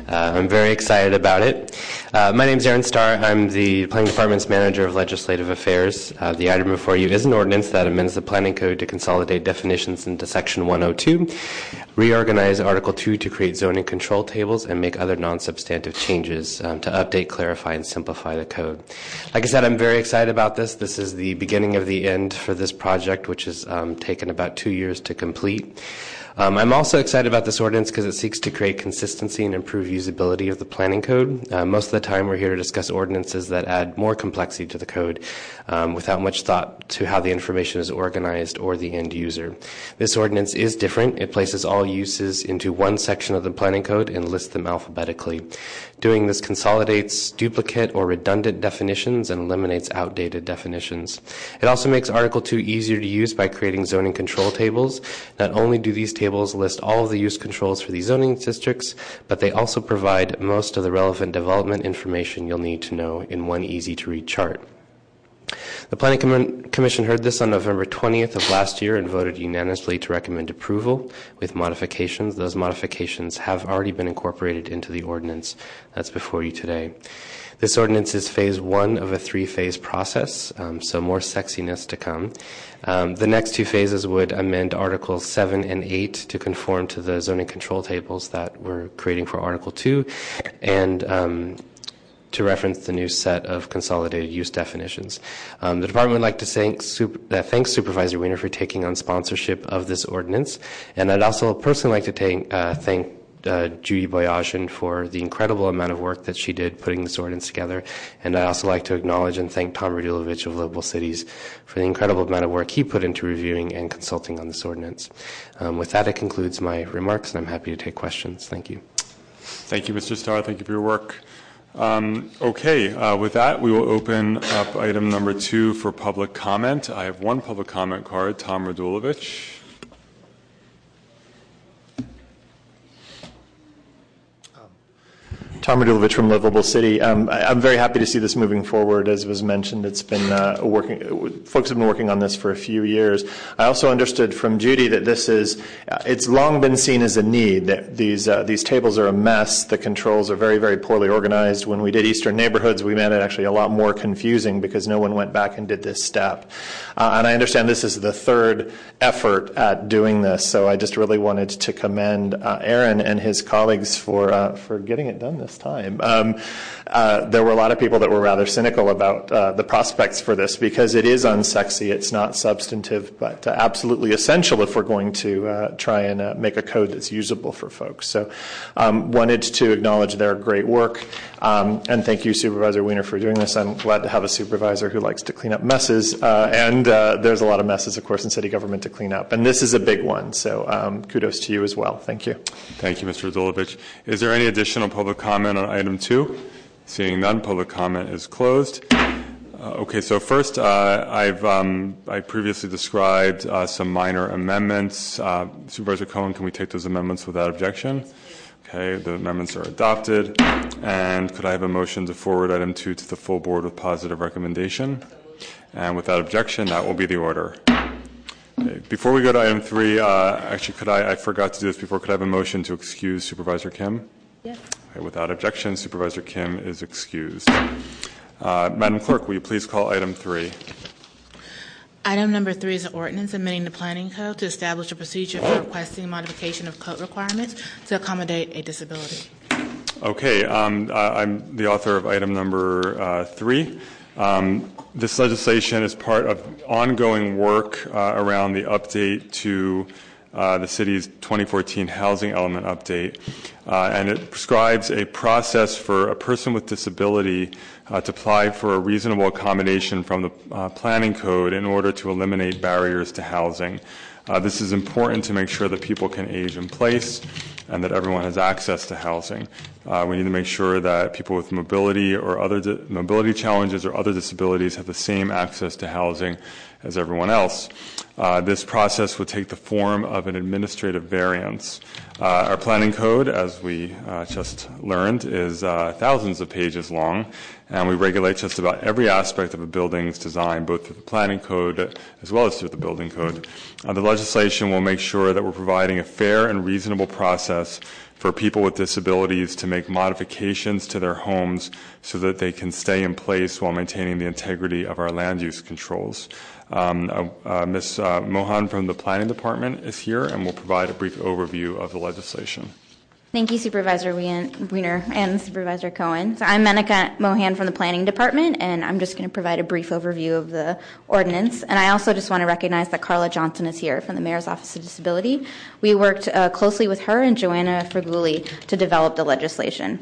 I'm very excited about it. My name is Aaron Starr. I'm the Planning Department's Manager of Legislative Affairs. The item before you is an ordinance that amends the Planning Code to consolidate definitions into Section 102, reorganize Article 2 to create zoning control tables, and make other non-substantive changes to update, clarify, and simplify the code. Like I said, I'm very excited about this. This is the beginning of the end for this project, which has taken about 2 years to complete. I'm also excited about this ordinance because it seeks to create consistency and improve usability of the planning code. Most of the time we're here to discuss ordinances that add more complexity to the code without much thought to how the information is organized or the end user. This ordinance is different. It places all uses into one section of the planning code and lists them alphabetically. Doing this consolidates duplicate or redundant definitions and eliminates outdated definitions. It also makes Article 2 easier to use by creating zoning control tables. Not only do these tables list all of the use controls for these zoning districts, but they also provide most of the relevant development information you'll need to know in one easy-to-read chart. The Planning Commission heard this on November 20th of last year and voted unanimously to recommend approval with modifications. Those modifications have already been incorporated into the ordinance that's before you today. This ordinance is phase one of a three-phase process, so more sexiness to come. The next two phases would amend Articles 7 and 8 to conform to the zoning control tables that we're creating for Article 2 and to reference the new set of consolidated use definitions. The department would like to thank Supervisor Wiener for taking on sponsorship of this ordinance, and I'd also personally like to thank Judy Boyajian for the incredible amount of work that she did putting this ordinance together. And I'd also like to acknowledge and thank Tom Radulovich of Livable Cities for the incredible amount of work he put into reviewing and consulting on this ordinance. With that, it concludes my remarks, and I'm happy to take questions. Thank you. Thank you, Mr. Starr. Thank you for your work. With that, we will open up item number 2 for public comment. I have one public comment card, Tom Radulovich. Tom Radulovich from Livable City. I'm very happy to see this moving forward. As was mentioned, it's been folks have been working on this for a few years. I also understood from Judy that this is, it's long been seen as a need, that these tables are a mess. The controls are very, very poorly organized. When we did Eastern Neighborhoods, we made it actually a lot more confusing because no one went back and did this step. And I understand this is the third effort at doing this, so I just really wanted to commend Aaron and his colleagues for getting it done this time. There were a lot of people that were rather cynical about the prospects for this because it is unsexy, it's not substantive, but absolutely essential if we're going to try and make a code that's usable for folks. So wanted to acknowledge their great work, and thank you, Supervisor Wiener, for doing this. I'm glad to have a supervisor who likes to clean up messes, and there's a lot of messes, of course, in city government to clean up, and this is a big one, so kudos to you as well. Thank you. Thank you, Mr. Radulovich. Is there any additional public comment on item 2? Seeing none, public comment is closed. So first, I previously described some minor amendments. Supervisor Cohen, can we take those amendments without objection? Okay, the amendments are adopted. And could I have a motion to forward item 2 to the full board with positive recommendation? And without objection, that will be the order. Okay, before we go to item 3, I forgot to do this before, could I have a motion to excuse Supervisor Kim? Yes. Okay, without objection, Supervisor Kim is excused. Madam Clerk, will you please call item 3? Item number 3 is an ordinance amending the planning code to establish a procedure for requesting modification of code requirements to accommodate a disability. Okay, I'm the author of item number 3. This legislation is part of ongoing work around the update to the city's 2014 housing element update, and it prescribes a process for a person with disability to apply for a reasonable accommodation from the planning code in order to eliminate barriers to housing. This is important to make sure that people can age in place and that everyone has access to housing. We need to make sure that people with mobility or other mobility challenges or other disabilities have the same access to housing as everyone else. This process would take the form of an administrative variance. Our planning code, as we just learned, is thousands of pages long, and we regulate just about every aspect of a building's design, both through the planning code as well as through the building code. The legislation will make sure that we're providing a fair and reasonable process for people with disabilities to make modifications to their homes so that they can stay in place while maintaining the integrity of our land use controls. Ms. Mohan from the Planning Department is here and will provide a brief overview of the legislation. Thank you, Supervisor Wiener and Supervisor Cohen. So I'm Manika Mohan from the Planning Department, and I'm just going to provide a brief overview of the ordinance. And I also just want to recognize that Carla Johnson is here from the Mayor's Office of Disability. We worked closely with her and Joanna Fraguli to develop the legislation.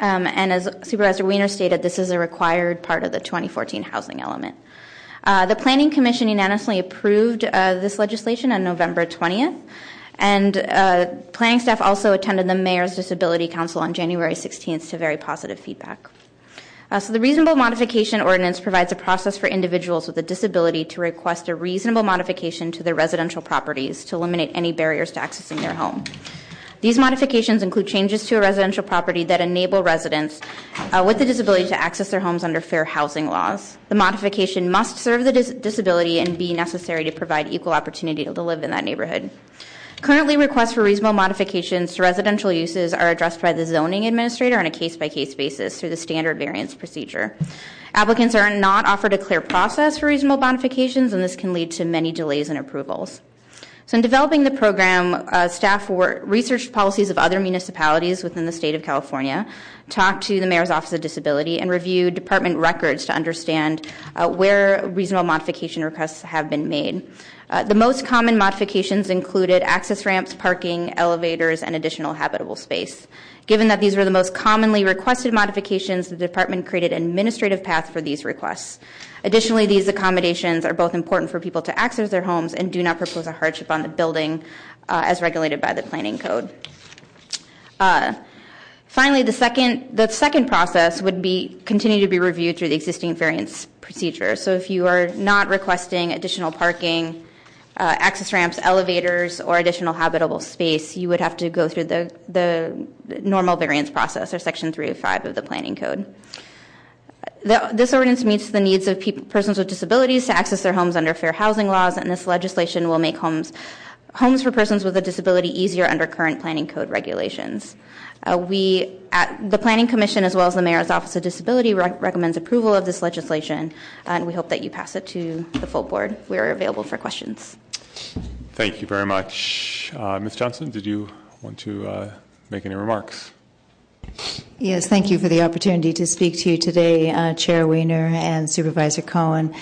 And as Supervisor Wiener stated, this is a required part of the 2014 housing element. The Planning Commission unanimously approved this legislation on November 20th. And planning staff also attended the Mayor's Disability Council on January 16th to very positive feedback. So the Reasonable Modification Ordinance provides a process for individuals with a disability to request a reasonable modification to their residential properties to eliminate any barriers to accessing their home. These modifications include changes to a residential property that enable residents with a disability to access their homes under fair housing laws. The modification must serve the disability and be necessary to provide equal opportunity to live in that neighborhood. Currently, requests for reasonable modifications to residential uses are addressed by the zoning administrator on a case-by-case basis through the standard variance procedure. Applicants are not offered a clear process for reasonable modifications, and this can lead to many delays in approvals. So in developing the program, staff researched policies of other municipalities within the state of California, talked to the Mayor's Office of Disability, and reviewed department records to understand where reasonable modification requests have been made. The most common modifications included access ramps, parking, elevators, and additional habitable space. Given that these were the most commonly requested modifications, the department created an administrative path for these requests. Additionally, these accommodations are both important for people to access their homes and do not propose a hardship on the building as regulated by the planning code. Finally, the second process would be continue to be reviewed through the existing variance procedure. So if you are not requesting additional parking, access ramps, elevators, or additional habitable space, you would have to go through the normal variance process, or Section 305 of the Planning Code. This ordinance meets the needs of persons with disabilities to access their homes under fair housing laws, and this legislation will make homes for persons with a disability easier under current Planning Code regulations. We at the Planning Commission, as well as the Mayor's Office of Disability, recommends approval of this legislation, and we hope that you pass it to the full board. We are available for questions. Thank you very much. Ms. Johnson, did you want to make any remarks? Yes, thank you for the opportunity to speak to you today, Chair Wiener and Supervisor Cohen.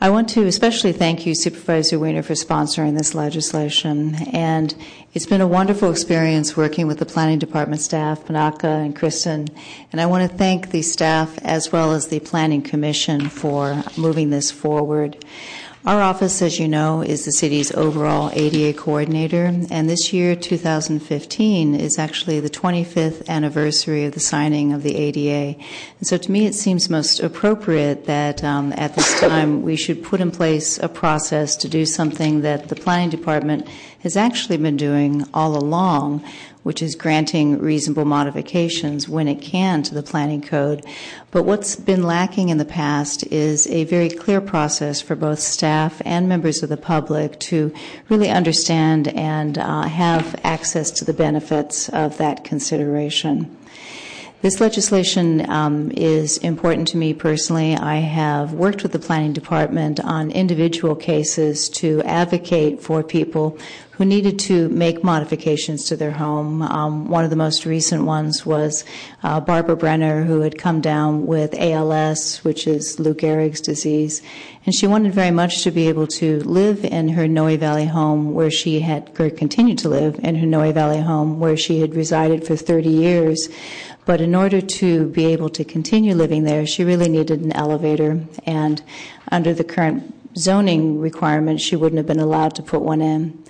I want to especially thank you, Supervisor Wiener, for sponsoring this legislation. And it's been a wonderful experience working with the Planning Department staff, Panaka and Kristen. And I want to thank the staff as well as the Planning Commission for moving this forward. Our office, as you know, is the city's overall ADA coordinator, and this year, 2015, is actually the 25th anniversary of the signing of the ADA. And so to me, it seems most appropriate that at this time we should put in place a process to do something that the Planning Department has actually been doing all along, which is granting reasonable modifications when it can to the planning code. But what's been lacking in the past is a very clear process for both staff and members of the public to really understand and have access to the benefits of that consideration. This legislation is important to me personally. I have worked with the Planning Department on individual cases to advocate for people who needed to make modifications to their home. One of the most recent ones was Barbara Brenner, who had come down with ALS, which is Lou Gehrig's disease. And she wanted very much to be able to live in her Noe Valley home where she had, or continued to live in her Noe Valley home where she had resided for 30 years. But in order to be able to continue living there, she really needed an elevator. And under the current zoning requirement, she wouldn't have been allowed to put one in.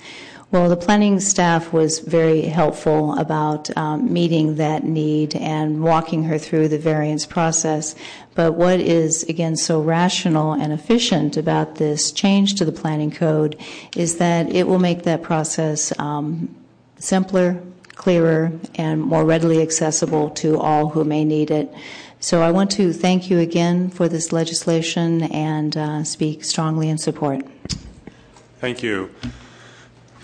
Well, the planning staff was very helpful about meeting that need and walking her through the variance process. But what is, again, so rational and efficient about this change to the planning code is that it will make that process simpler, clearer, and more readily accessible to all who may need it. So I want to thank you again for this legislation and speak strongly in support. Thank you.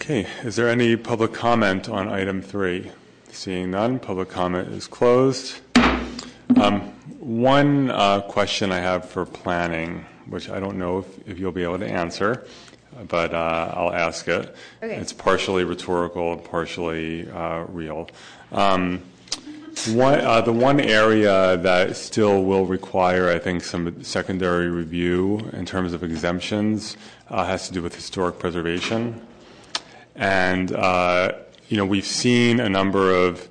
Okay, is there any public comment on item 3? Seeing none, public comment is closed. One question I have for planning, which I don't know if you'll be able to answer, but I'll ask it. Okay. It's partially rhetorical and partially real. The one area that still will require, I think, some secondary review in terms of exemptions has to do with historic preservation. And, you know, we've seen a number of,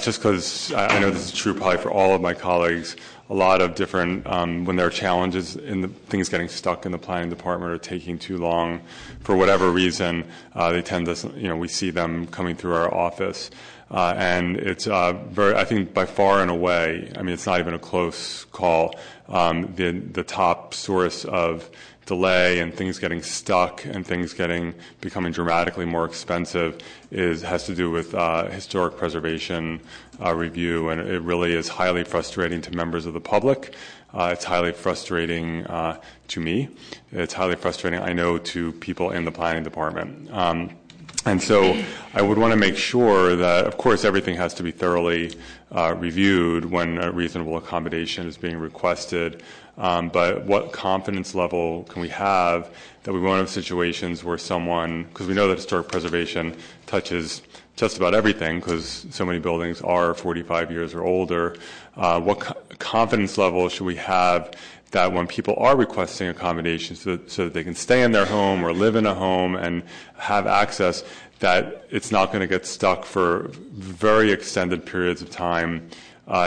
just because I know this is true probably for all of my colleagues, a lot of different, when there are challenges in the things getting stuck in the planning department or taking too long for whatever reason, they tend to, you know, we see them coming through our office. And it's very, I think by far and away, I mean, it's not even a close call, the top source of delay and things getting stuck and things becoming dramatically more expensive has to do with historic preservation review, and it really is highly frustrating to members of the public. It's highly frustrating to me. It's highly frustrating, I know, to people in the planning department. And so I would want to make sure that, of course, everything has to be thoroughly reviewed when a reasonable accommodation is being requested. But what confidence level can we have that we won't have situations where someone, because we know that historic preservation touches just about everything because so many buildings are 45 years or older. What confidence level should we have that when people are requesting accommodations so that they can stay in their home or live in a home and have access, that it's not going to get stuck for very extended periods of time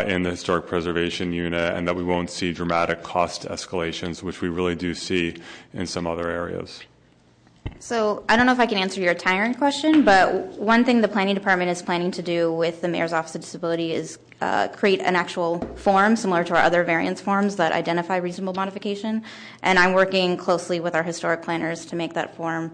in the historic preservation unit, and that we won't see dramatic cost escalations, which we really do see in some other areas. So I don't know if I can answer your entire question, but one thing the planning department is planning to do with the Mayor's Office of Disability is create an actual form similar to our other variance forms that identify reasonable modification. And I'm working closely with our historic planners to make that form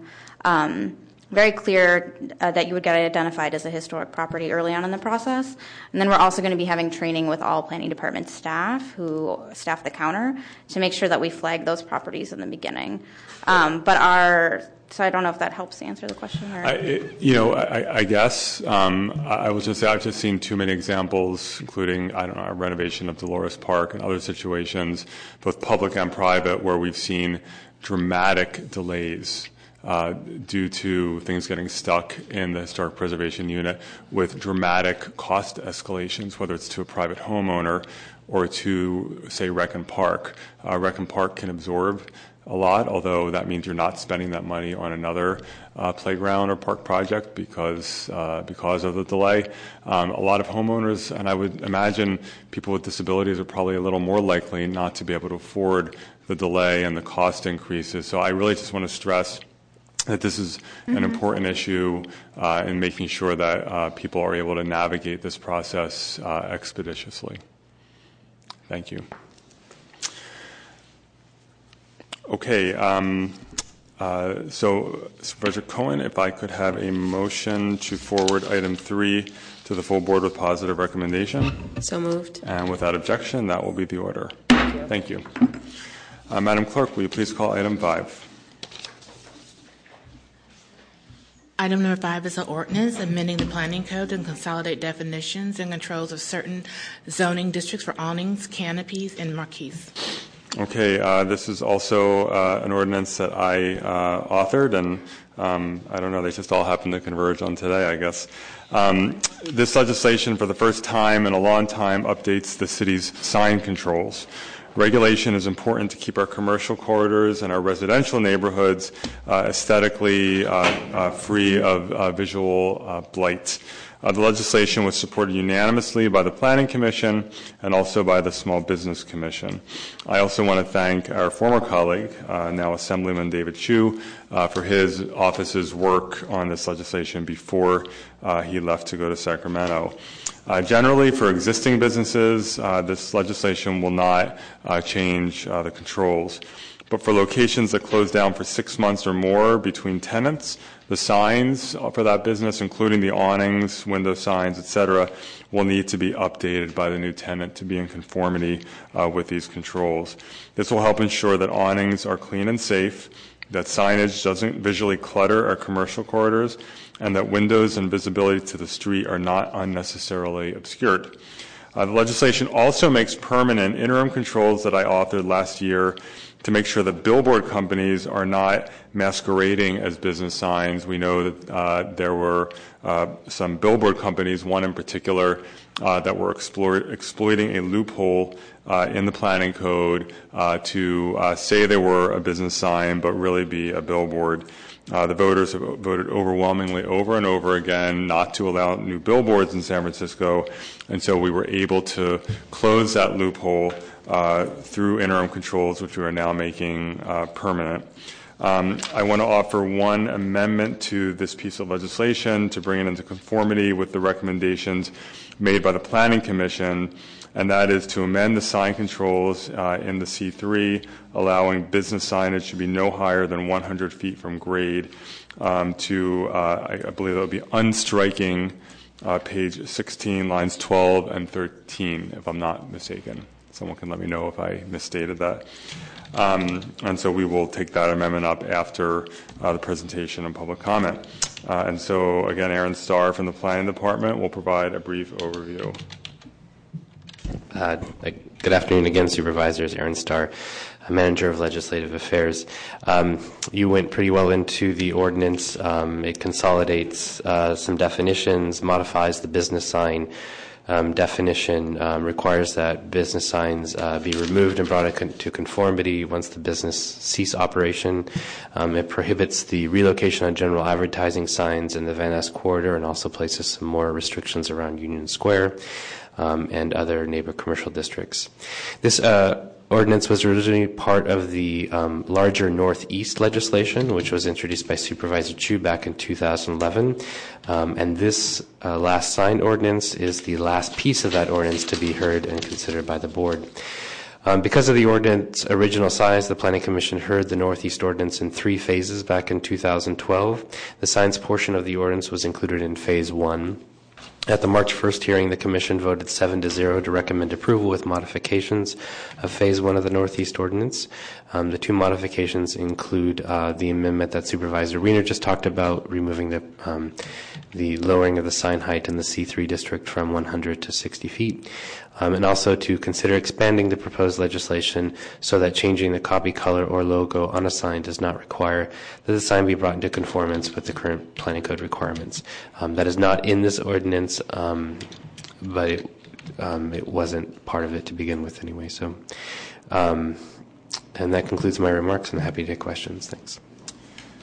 very clear that you would get identified as a historic property early on in the process. And then we're also going to be having training with all planning department staff who staff the counter to make sure that we flag those properties in the beginning. So I don't know if that helps answer the question. I guess. I was just, I've just seen too many examples, including, a renovation of Dolores Park and other situations, both public and private, where we've seen dramatic delays due to things getting stuck in the historic preservation unit with dramatic cost escalations, whether it's to a private homeowner or to, say, Reckon Park. Reckon Park can absorb a lot, although that means you're not spending that money on another playground or park project because of the delay. A lot of homeowners, and I would imagine people with disabilities, are probably a little more likely not to be able to afford the delay and the cost increases. So I really just want to stress that this is an important issue in making sure that people are able to navigate this process expeditiously. Thank you. Okay, so Supervisor Cohen, if I could have a motion to forward item 3 to the full board with positive recommendation. So moved. And without objection, that will be the order. Thank you. Madam Clerk, will you please call item 5? Item number 5 is an ordinance amending the planning code to consolidate definitions and controls of certain zoning districts for awnings, canopies, and marquees. Okay, this is also an ordinance that I authored, and I don't know, they just all happened to converge on today, I guess. This legislation, for the first time in a long time, updates the city's sign controls. Regulation is important to keep our commercial corridors and our residential neighborhoods aesthetically free of visual blight. The legislation was supported unanimously by the Planning Commission and also by the Small Business Commission. I also want to thank our former colleague, now Assemblyman David Chu, for his office's work on this legislation before he left to go to Sacramento. Generally, for existing businesses, this legislation will not change the controls. But for locations that close down for 6 months or more between tenants, the signs for that business, including the awnings, window signs, etc., will need to be updated by the new tenant to be in conformity with these controls. This will help ensure that awnings are clean and safe, that signage doesn't visually clutter our commercial corridors, and that windows and visibility to the street are not unnecessarily obscured. The legislation also makes permanent interim controls that I authored last year to make sure that billboard companies are not masquerading as business signs. We know that there were some billboard companies, one in particular, that were exploiting a loophole in the planning code to say they were a business sign but really be a billboard. The voters have voted overwhelmingly over and over again not to allow new billboards in San Francisco, and so we were able to close that loophole through interim controls, which we are now making permanent. I want to offer one amendment to this piece of legislation to bring it into conformity with the recommendations made by the Planning Commission, and that is to amend the sign controls in the C3, allowing business signage to be no higher than 100 feet from grade to, I believe that would be unstriking, page 16, lines 12 and 13, if I'm not mistaken. Someone can let me know if I misstated that. And so we will take that amendment up after the presentation and public comment. And so, again, Aaron Starr from the Planning Department will provide a brief overview. Good afternoon again, Supervisors. Aaron Starr, Manager of Legislative Affairs. You went pretty well into the ordinance. It consolidates some definitions, modifies the business sign definition, requires that business signs be removed and brought to conformity once the business cease operation. It prohibits the relocation on general advertising signs in the Van Ness corridor and also places some more restrictions around Union Square and other neighbor commercial districts. This ordinance was originally part of the larger Northeast legislation, which was introduced by Supervisor Chu back in 2011. And this last signed ordinance is the last piece of that ordinance to be heard and considered by the board. Because of the ordinance original size, the Planning Commission heard the Northeast ordinance in three phases back in 2012. The signs portion of the ordinance was included in phase one. At the March 1st hearing, the Commission voted 7-0 to recommend approval with modifications of Phase 1 of the Northeast Ordinance. The two modifications include the amendment that Supervisor Wiener just talked about, removing the lowering of the sign height in the C3 district from 100 to 60 feet, and also to consider expanding the proposed legislation so that changing the copy color or logo on a sign does not require that the sign be brought into conformance with the current planning code requirements. That is not in this ordinance, but it wasn't part of it to begin with anyway. So, and that concludes my remarks, and I'm happy to take questions. Thanks.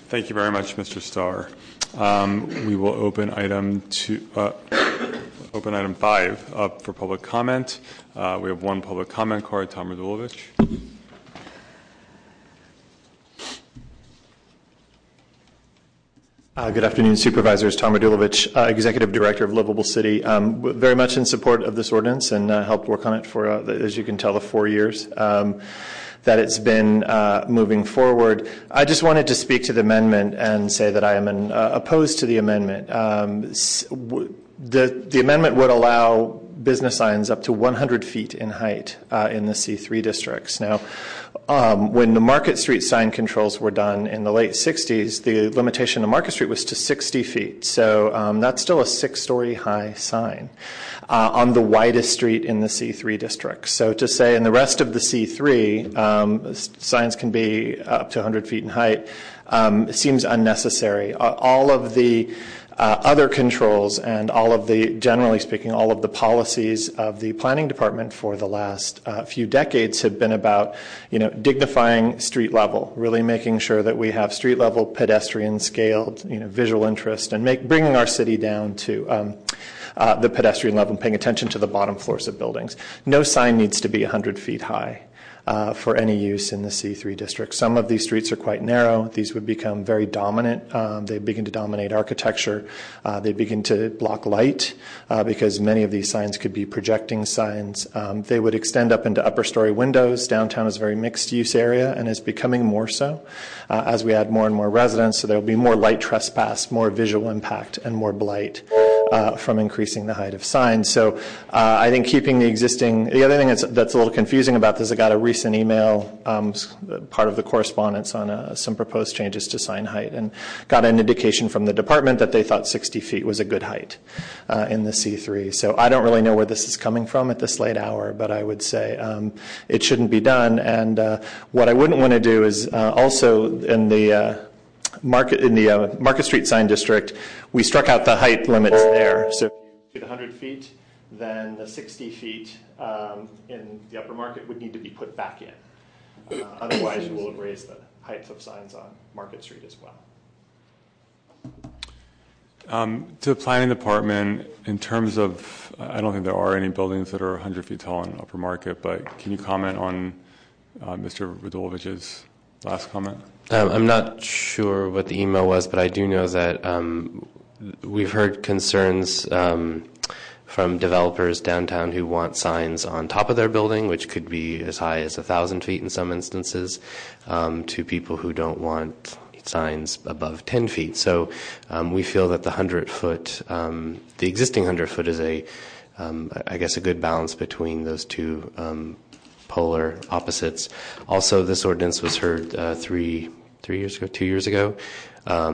Thank you very much, Mr. Starr. We will open item 5 up for public comment. We have one public comment card, Tom Radulovich. Good afternoon, Supervisors. Tom Radulovich, Executive Director of Livable City. Very much in support of this ordinance and helped work on it for, as you can tell, the 4 years. That it's been moving forward. I just wanted to speak to the amendment and say that I am opposed to the amendment. The amendment would allow business signs up to 100 feet in height in the C3 districts. Now, when the Market Street sign controls were done in the late 60s, the limitation on Market Street was to 60 feet. So that's still a 6-story high sign on the widest street in the C3 district. So to say in the rest of the C3, signs can be up to 100 feet in height seems unnecessary. All of the other controls and all of the, generally speaking, all of the policies of the planning department for the last few decades have been about, dignifying street level, really making sure that we have street level pedestrian scaled, visual interest and bringing our city down to the pedestrian level and paying attention to the bottom floors of buildings. No sign needs to be 100 feet high for any use in the C3 district. Some of these streets are quite narrow. These would become very dominant. They begin to dominate architecture. They begin to block light because many of these signs could be projecting signs. They would extend up into upper story windows. Downtown is a very mixed use area and is becoming more so as we add more and more residents. So there will be more light trespass, more visual impact, and more blight from increasing the height of signs. So I think keeping the existing, the other thing that's a little confusing about this, I got a recent email, part of the correspondence on some proposed changes to sign height, and got an indication from the department that they thought 60 feet was a good height in the C3. So I don't really know where this is coming from at this late hour, but I would say it shouldn't be done. And what I wouldn't want to do is also in the Market Street sign district, we struck out the height limits there. So if you get 100 feet, then the 60 feet in the upper market would need to be put back in. Otherwise, you will raise the heights of signs on Market Street as well. To the planning department, in terms of, I don't think there are any buildings that are 100 feet tall in upper market, but can you comment on Mr. Radulovich's last comment? I'm not sure what the email was, but I do know that we've heard concerns from developers downtown who want signs on top of their building, which could be as high as 1,000 feet in some instances, to people who don't want signs above 10 feet. So we feel that the existing 100 foot is a good balance between those two polar opposites. Also, this ordinance was heard 2 years ago, at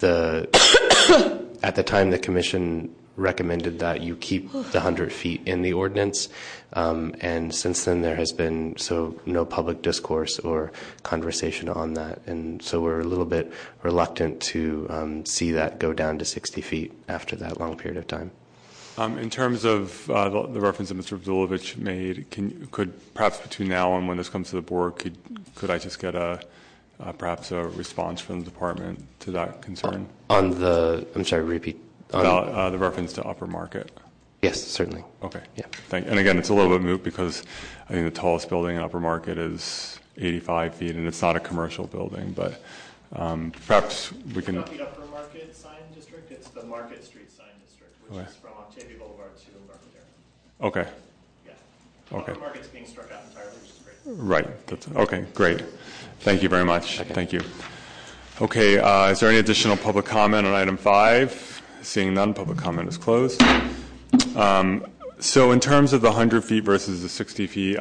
the time the commission recommended that you keep the 100 feet in the ordinance, and since then there has been no public discourse or conversation on that, and so we're a little bit reluctant to see that go down to 60 feet after that long period of time. In terms of the reference that Mr. Radulovich made, could perhaps between now and when this comes to the board, could I just get a response from the department to that concern? About the reference to upper market? Yes, certainly. Okay. Yeah. And again, it's a little bit moot because I think the tallest building in upper market is 85 feet, and it's not a commercial building, but perhaps we can... It's not the upper market sign district, it's the Market Street sign district, which is from Octavia Boulevard to Market Area. Okay. Yeah. Okay. Upper market's being struck out entirely, which is great. Right. Okay, great. Thank you very much. Okay. Thank you. Okay, is there any additional public comment on item 5? Seeing none, public comment is closed. So in terms of the 100 feet versus the 60 feet,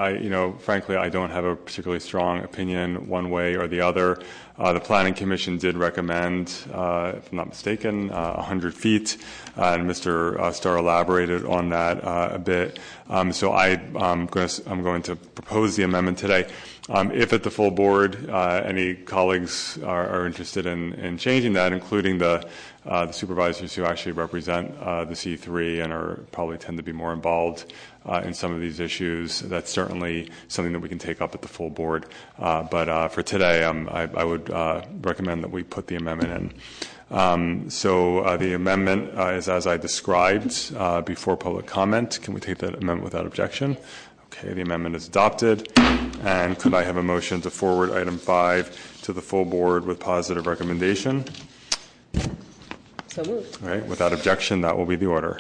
frankly, I don't have a particularly strong opinion one way or the other. The Planning Commission did recommend, if I'm not mistaken, 100 feet, and Mr. Starr elaborated on that a bit. So I'm going to propose the amendment today. If at the full board any colleagues are interested in changing that, including the supervisors who actually represent the C3 and probably tend to be more involved in some of these issues, that's certainly something that we can take up at the full board. But for today, I would recommend that we put the amendment in. So the amendment is as I described before public comment. Can we take that amendment without objection? Okay, the amendment is adopted. And could I have a motion to forward item 5 to the full board with positive recommendation? So moved. All right, without objection, that will be the order.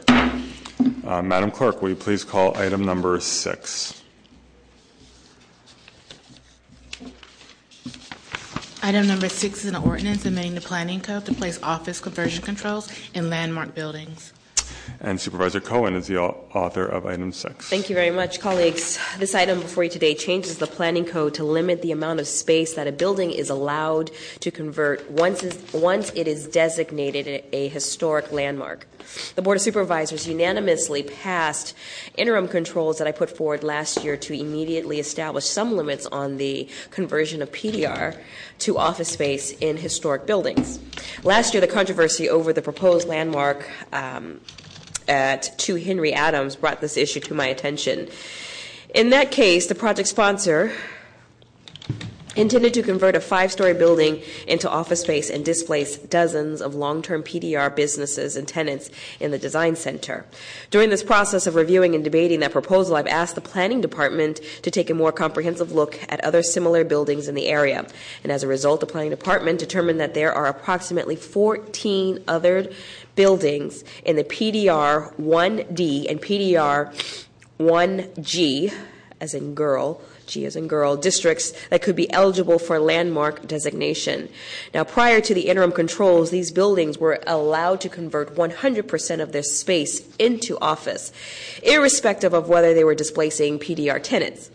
Madam Clerk, will you please call item number 6? Item number 6 is an ordinance amending the planning code to place office conversion controls in landmark buildings. And Supervisor Cohen is the author of item 6. Thank you very much, colleagues. This item before you today changes the planning code to limit the amount of space that a building is allowed to convert once it is designated a historic landmark. The Board of Supervisors unanimously passed interim controls that I put forward last year to immediately establish some limits on the conversion of PDR to office space in historic buildings. Last year, the controversy over the proposed landmark at 2 Henry Adams brought this issue to my attention. In that case, the project sponsor intended to convert a 5-story building into office space and displace dozens of long-term PDR businesses and tenants in the design center. During this process of reviewing and debating that proposal, I've asked the planning department to take a more comprehensive look at other similar buildings in the area. And as a result, the planning department determined that there are approximately 14 other buildings in the PDR 1D and PDR 1G, as in girl, G as in girl, districts that could be eligible for landmark designation. Now, prior to the interim controls, these buildings were allowed to convert 100% of their space into office, irrespective of whether they were displacing PDR tenants.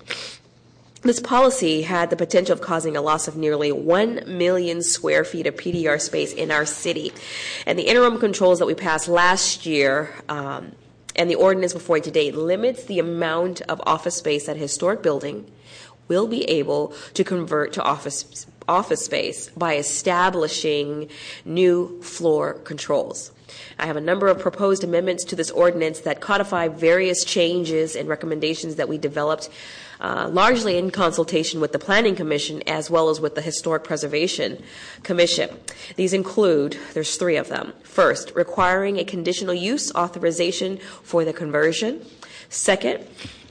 This policy had the potential of causing a loss of nearly 1 million square feet of PDR space in our city. And the interim controls that we passed last year, and the ordinance before you today limits the amount of office space that a historic building will be able to convert to office space by establishing new floor controls. I have a number of proposed amendments to this ordinance that codify various changes and recommendations that we developed largely in consultation with the Planning Commission as well as with the Historic Preservation Commission. These include, there's 3 of them. First, requiring a conditional use authorization for the conversion. Second,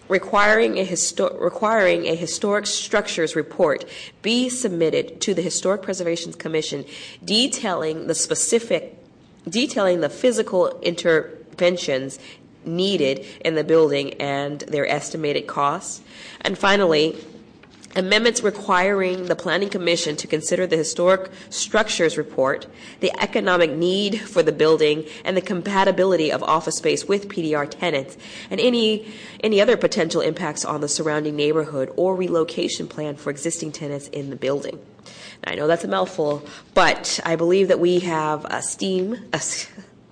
requiring a historic structures report be submitted to the Historic Preservation Commission detailing the physical interventions needed in the building and their estimated costs. And finally, amendments requiring the Planning Commission to consider the historic structures report, the economic need for the building, and the compatibility of office space with PDR tenants, and any other potential impacts on the surrounding neighborhood or relocation plan for existing tenants in the building. Now, I know that's a mouthful, but I believe that we have Steve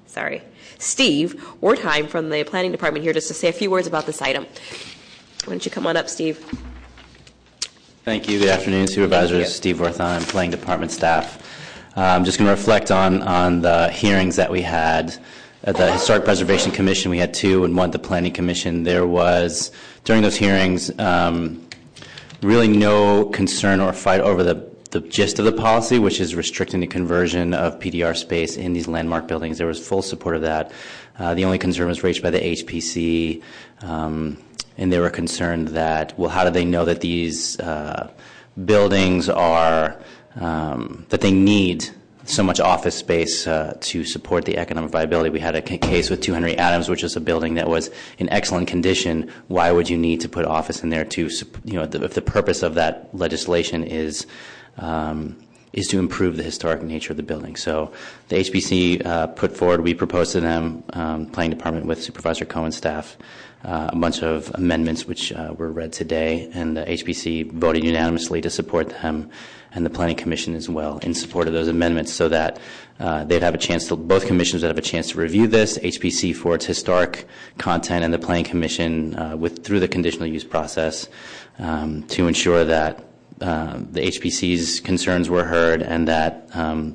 Wertheim from the Planning Department here just to say a few words about this item. Why don't you come on up, Steve? Thank you. Good afternoon, Supervisors. Steve Wertheim, Planning Department staff. I'm just going to reflect on the hearings that we had at the Historic Preservation Commission. We had two, and one at the Planning Commission. There was, during those hearings, really no concern or fight over the gist of the policy, which is restricting the conversion of PDR space in these landmark buildings. There was full support of that. The only concern was raised by the HPC, and they were concerned that, well, how do they know that these buildings are, that they need so much office space to support the economic viability. We had a case with 200 Adams, which is a building that was in excellent condition. Why would you need to put office in there to, if the purpose of that legislation is to improve the historic nature of the building. So the HPC put forward, we proposed to them, Planning Department with Supervisor Cohen's staff, a bunch of amendments which were read today, and the HPC voted unanimously to support them, and the Planning Commission as well in support of those amendments, so that they'd have a chance to, both commissions would have a chance to review this, HPC for its historic content, and the Planning Commission through the conditional use process to ensure that the HPC's concerns were heard and that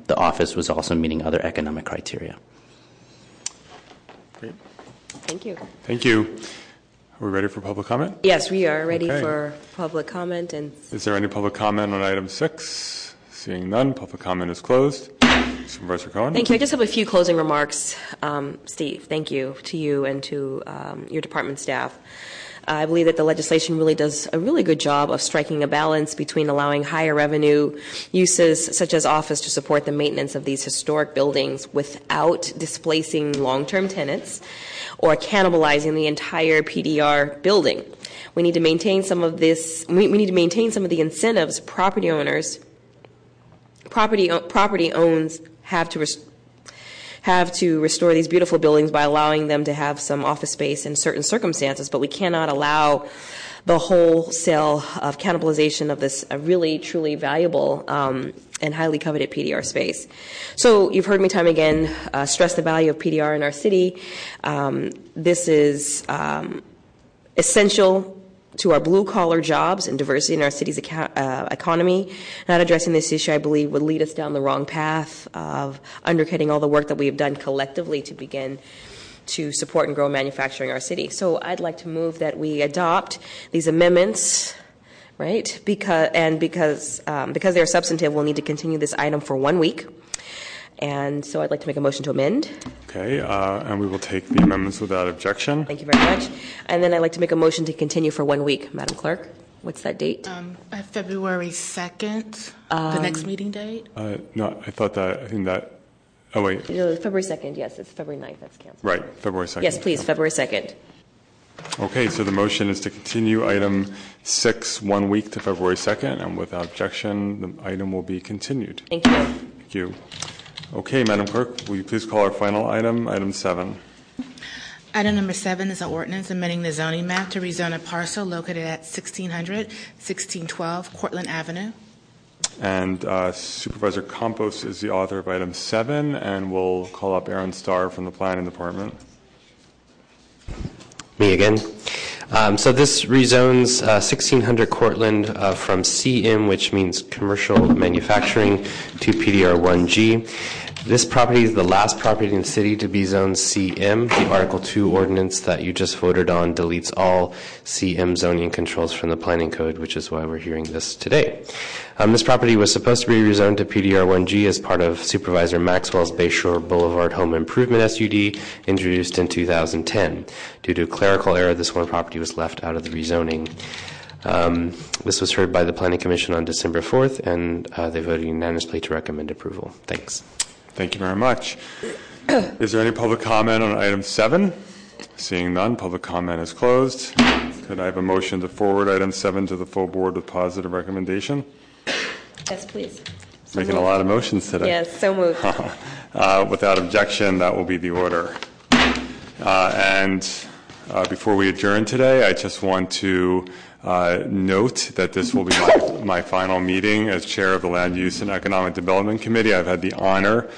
the office was also meeting other economic criteria. Great. Thank you. Thank you. Are we ready for public comment? Yes, we are ready for public comment. And is there any public comment on item 6? Seeing none, public comment is closed. Supervisor Cohen. Thank you. I just have a few closing remarks, Steve. Thank you to you and to your department staff. I believe that the legislation really does a really good job of striking a balance between allowing higher revenue uses such as office to support the maintenance of these historic buildings without displacing long-term tenants or cannibalizing the entire PDR building. We need to maintain some of this. We need to maintain some of the incentives property owners have to restore these beautiful buildings by allowing them to have some office space in certain circumstances, but we cannot allow the wholesale of cannibalization of this really, truly valuable and highly coveted PDR space. So you've heard me time again stress the value of PDR in our city. This is essential to our blue-collar jobs and diversity in our city's economy. Not addressing this issue, I believe, would lead us down the wrong path of undercutting all the work that we have done collectively to begin to support and grow manufacturing in our city. So I'd like to move that we adopt these amendments, right? Because they're substantive, we'll need to continue this item for 1 week. And so I'd like to make a motion to amend. Okay, and we will take the amendments without objection. Thank you very much. And then I'd like to make a motion to continue for 1 week. Madam Clerk, what's that date? February 2nd, the next meeting date? February 2nd, yes, it's February 9th, that's canceled. Right, February 2nd. Yes, please, February 2nd. Okay, so the motion is to continue item 6 1 week to February 2nd, and without objection, the item will be continued. Thank you. Thank you. Okay, Madam Clerk, will you please call our final item, item 7. Item number 7 is an ordinance amending the zoning map to rezone a parcel located at 1600, 1612 Cortland Avenue. And Supervisor Campos is the author of item 7, and we'll call up Aaron Starr from the Planning Department. Me again. So this rezones 1600 Cortland from CM, which means commercial manufacturing, to PDR1G. This property is the last property in the city to be zoned CM. The Article 2 ordinance that you just voted on deletes all CM zoning controls from the planning code, which is why we're hearing this today. This property was supposed to be rezoned to PDR1G as part of Supervisor Maxwell's Bayshore Boulevard Home Improvement SUD, introduced in 2010. Due to a clerical error, this one property was left out of the rezoning. This was heard by the Planning Commission on December 4th, and they voted unanimously to recommend approval. Thanks. Thank you very much. Is there any public comment on item 7? Seeing none, public comment is closed. Could I have a motion to forward item 7 to the full board with positive recommendation? Yes, please. So making moved. A lot of motions today. Yes, so moved. Without objection, that will be the order. And before we adjourn today, I just want to note that this will be my final meeting as chair of the Land Use and Economic Development Committee. I've had the honor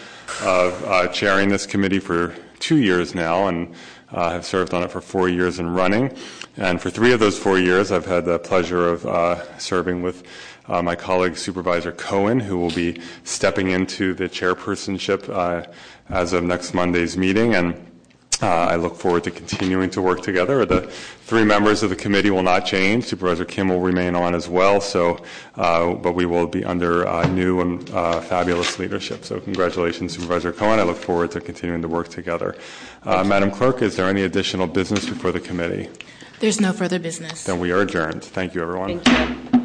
of chairing this committee for 2 years now, and have served on it for 4 years and running. And for 3 of those 4 years, I've had the pleasure of serving with my colleague, Supervisor Cohen, who will be stepping into the chairpersonship as of next Monday's meeting. And I look forward to continuing to work together. The 3 members of the committee will not change. Supervisor Kim will remain on as well, but we will be under new and fabulous leadership. So congratulations, Supervisor Cohen. I look forward to continuing to work together. Madam Clerk, is there any additional business before the committee? There's no further business. Then we are adjourned. Thank you, everyone. Thank you.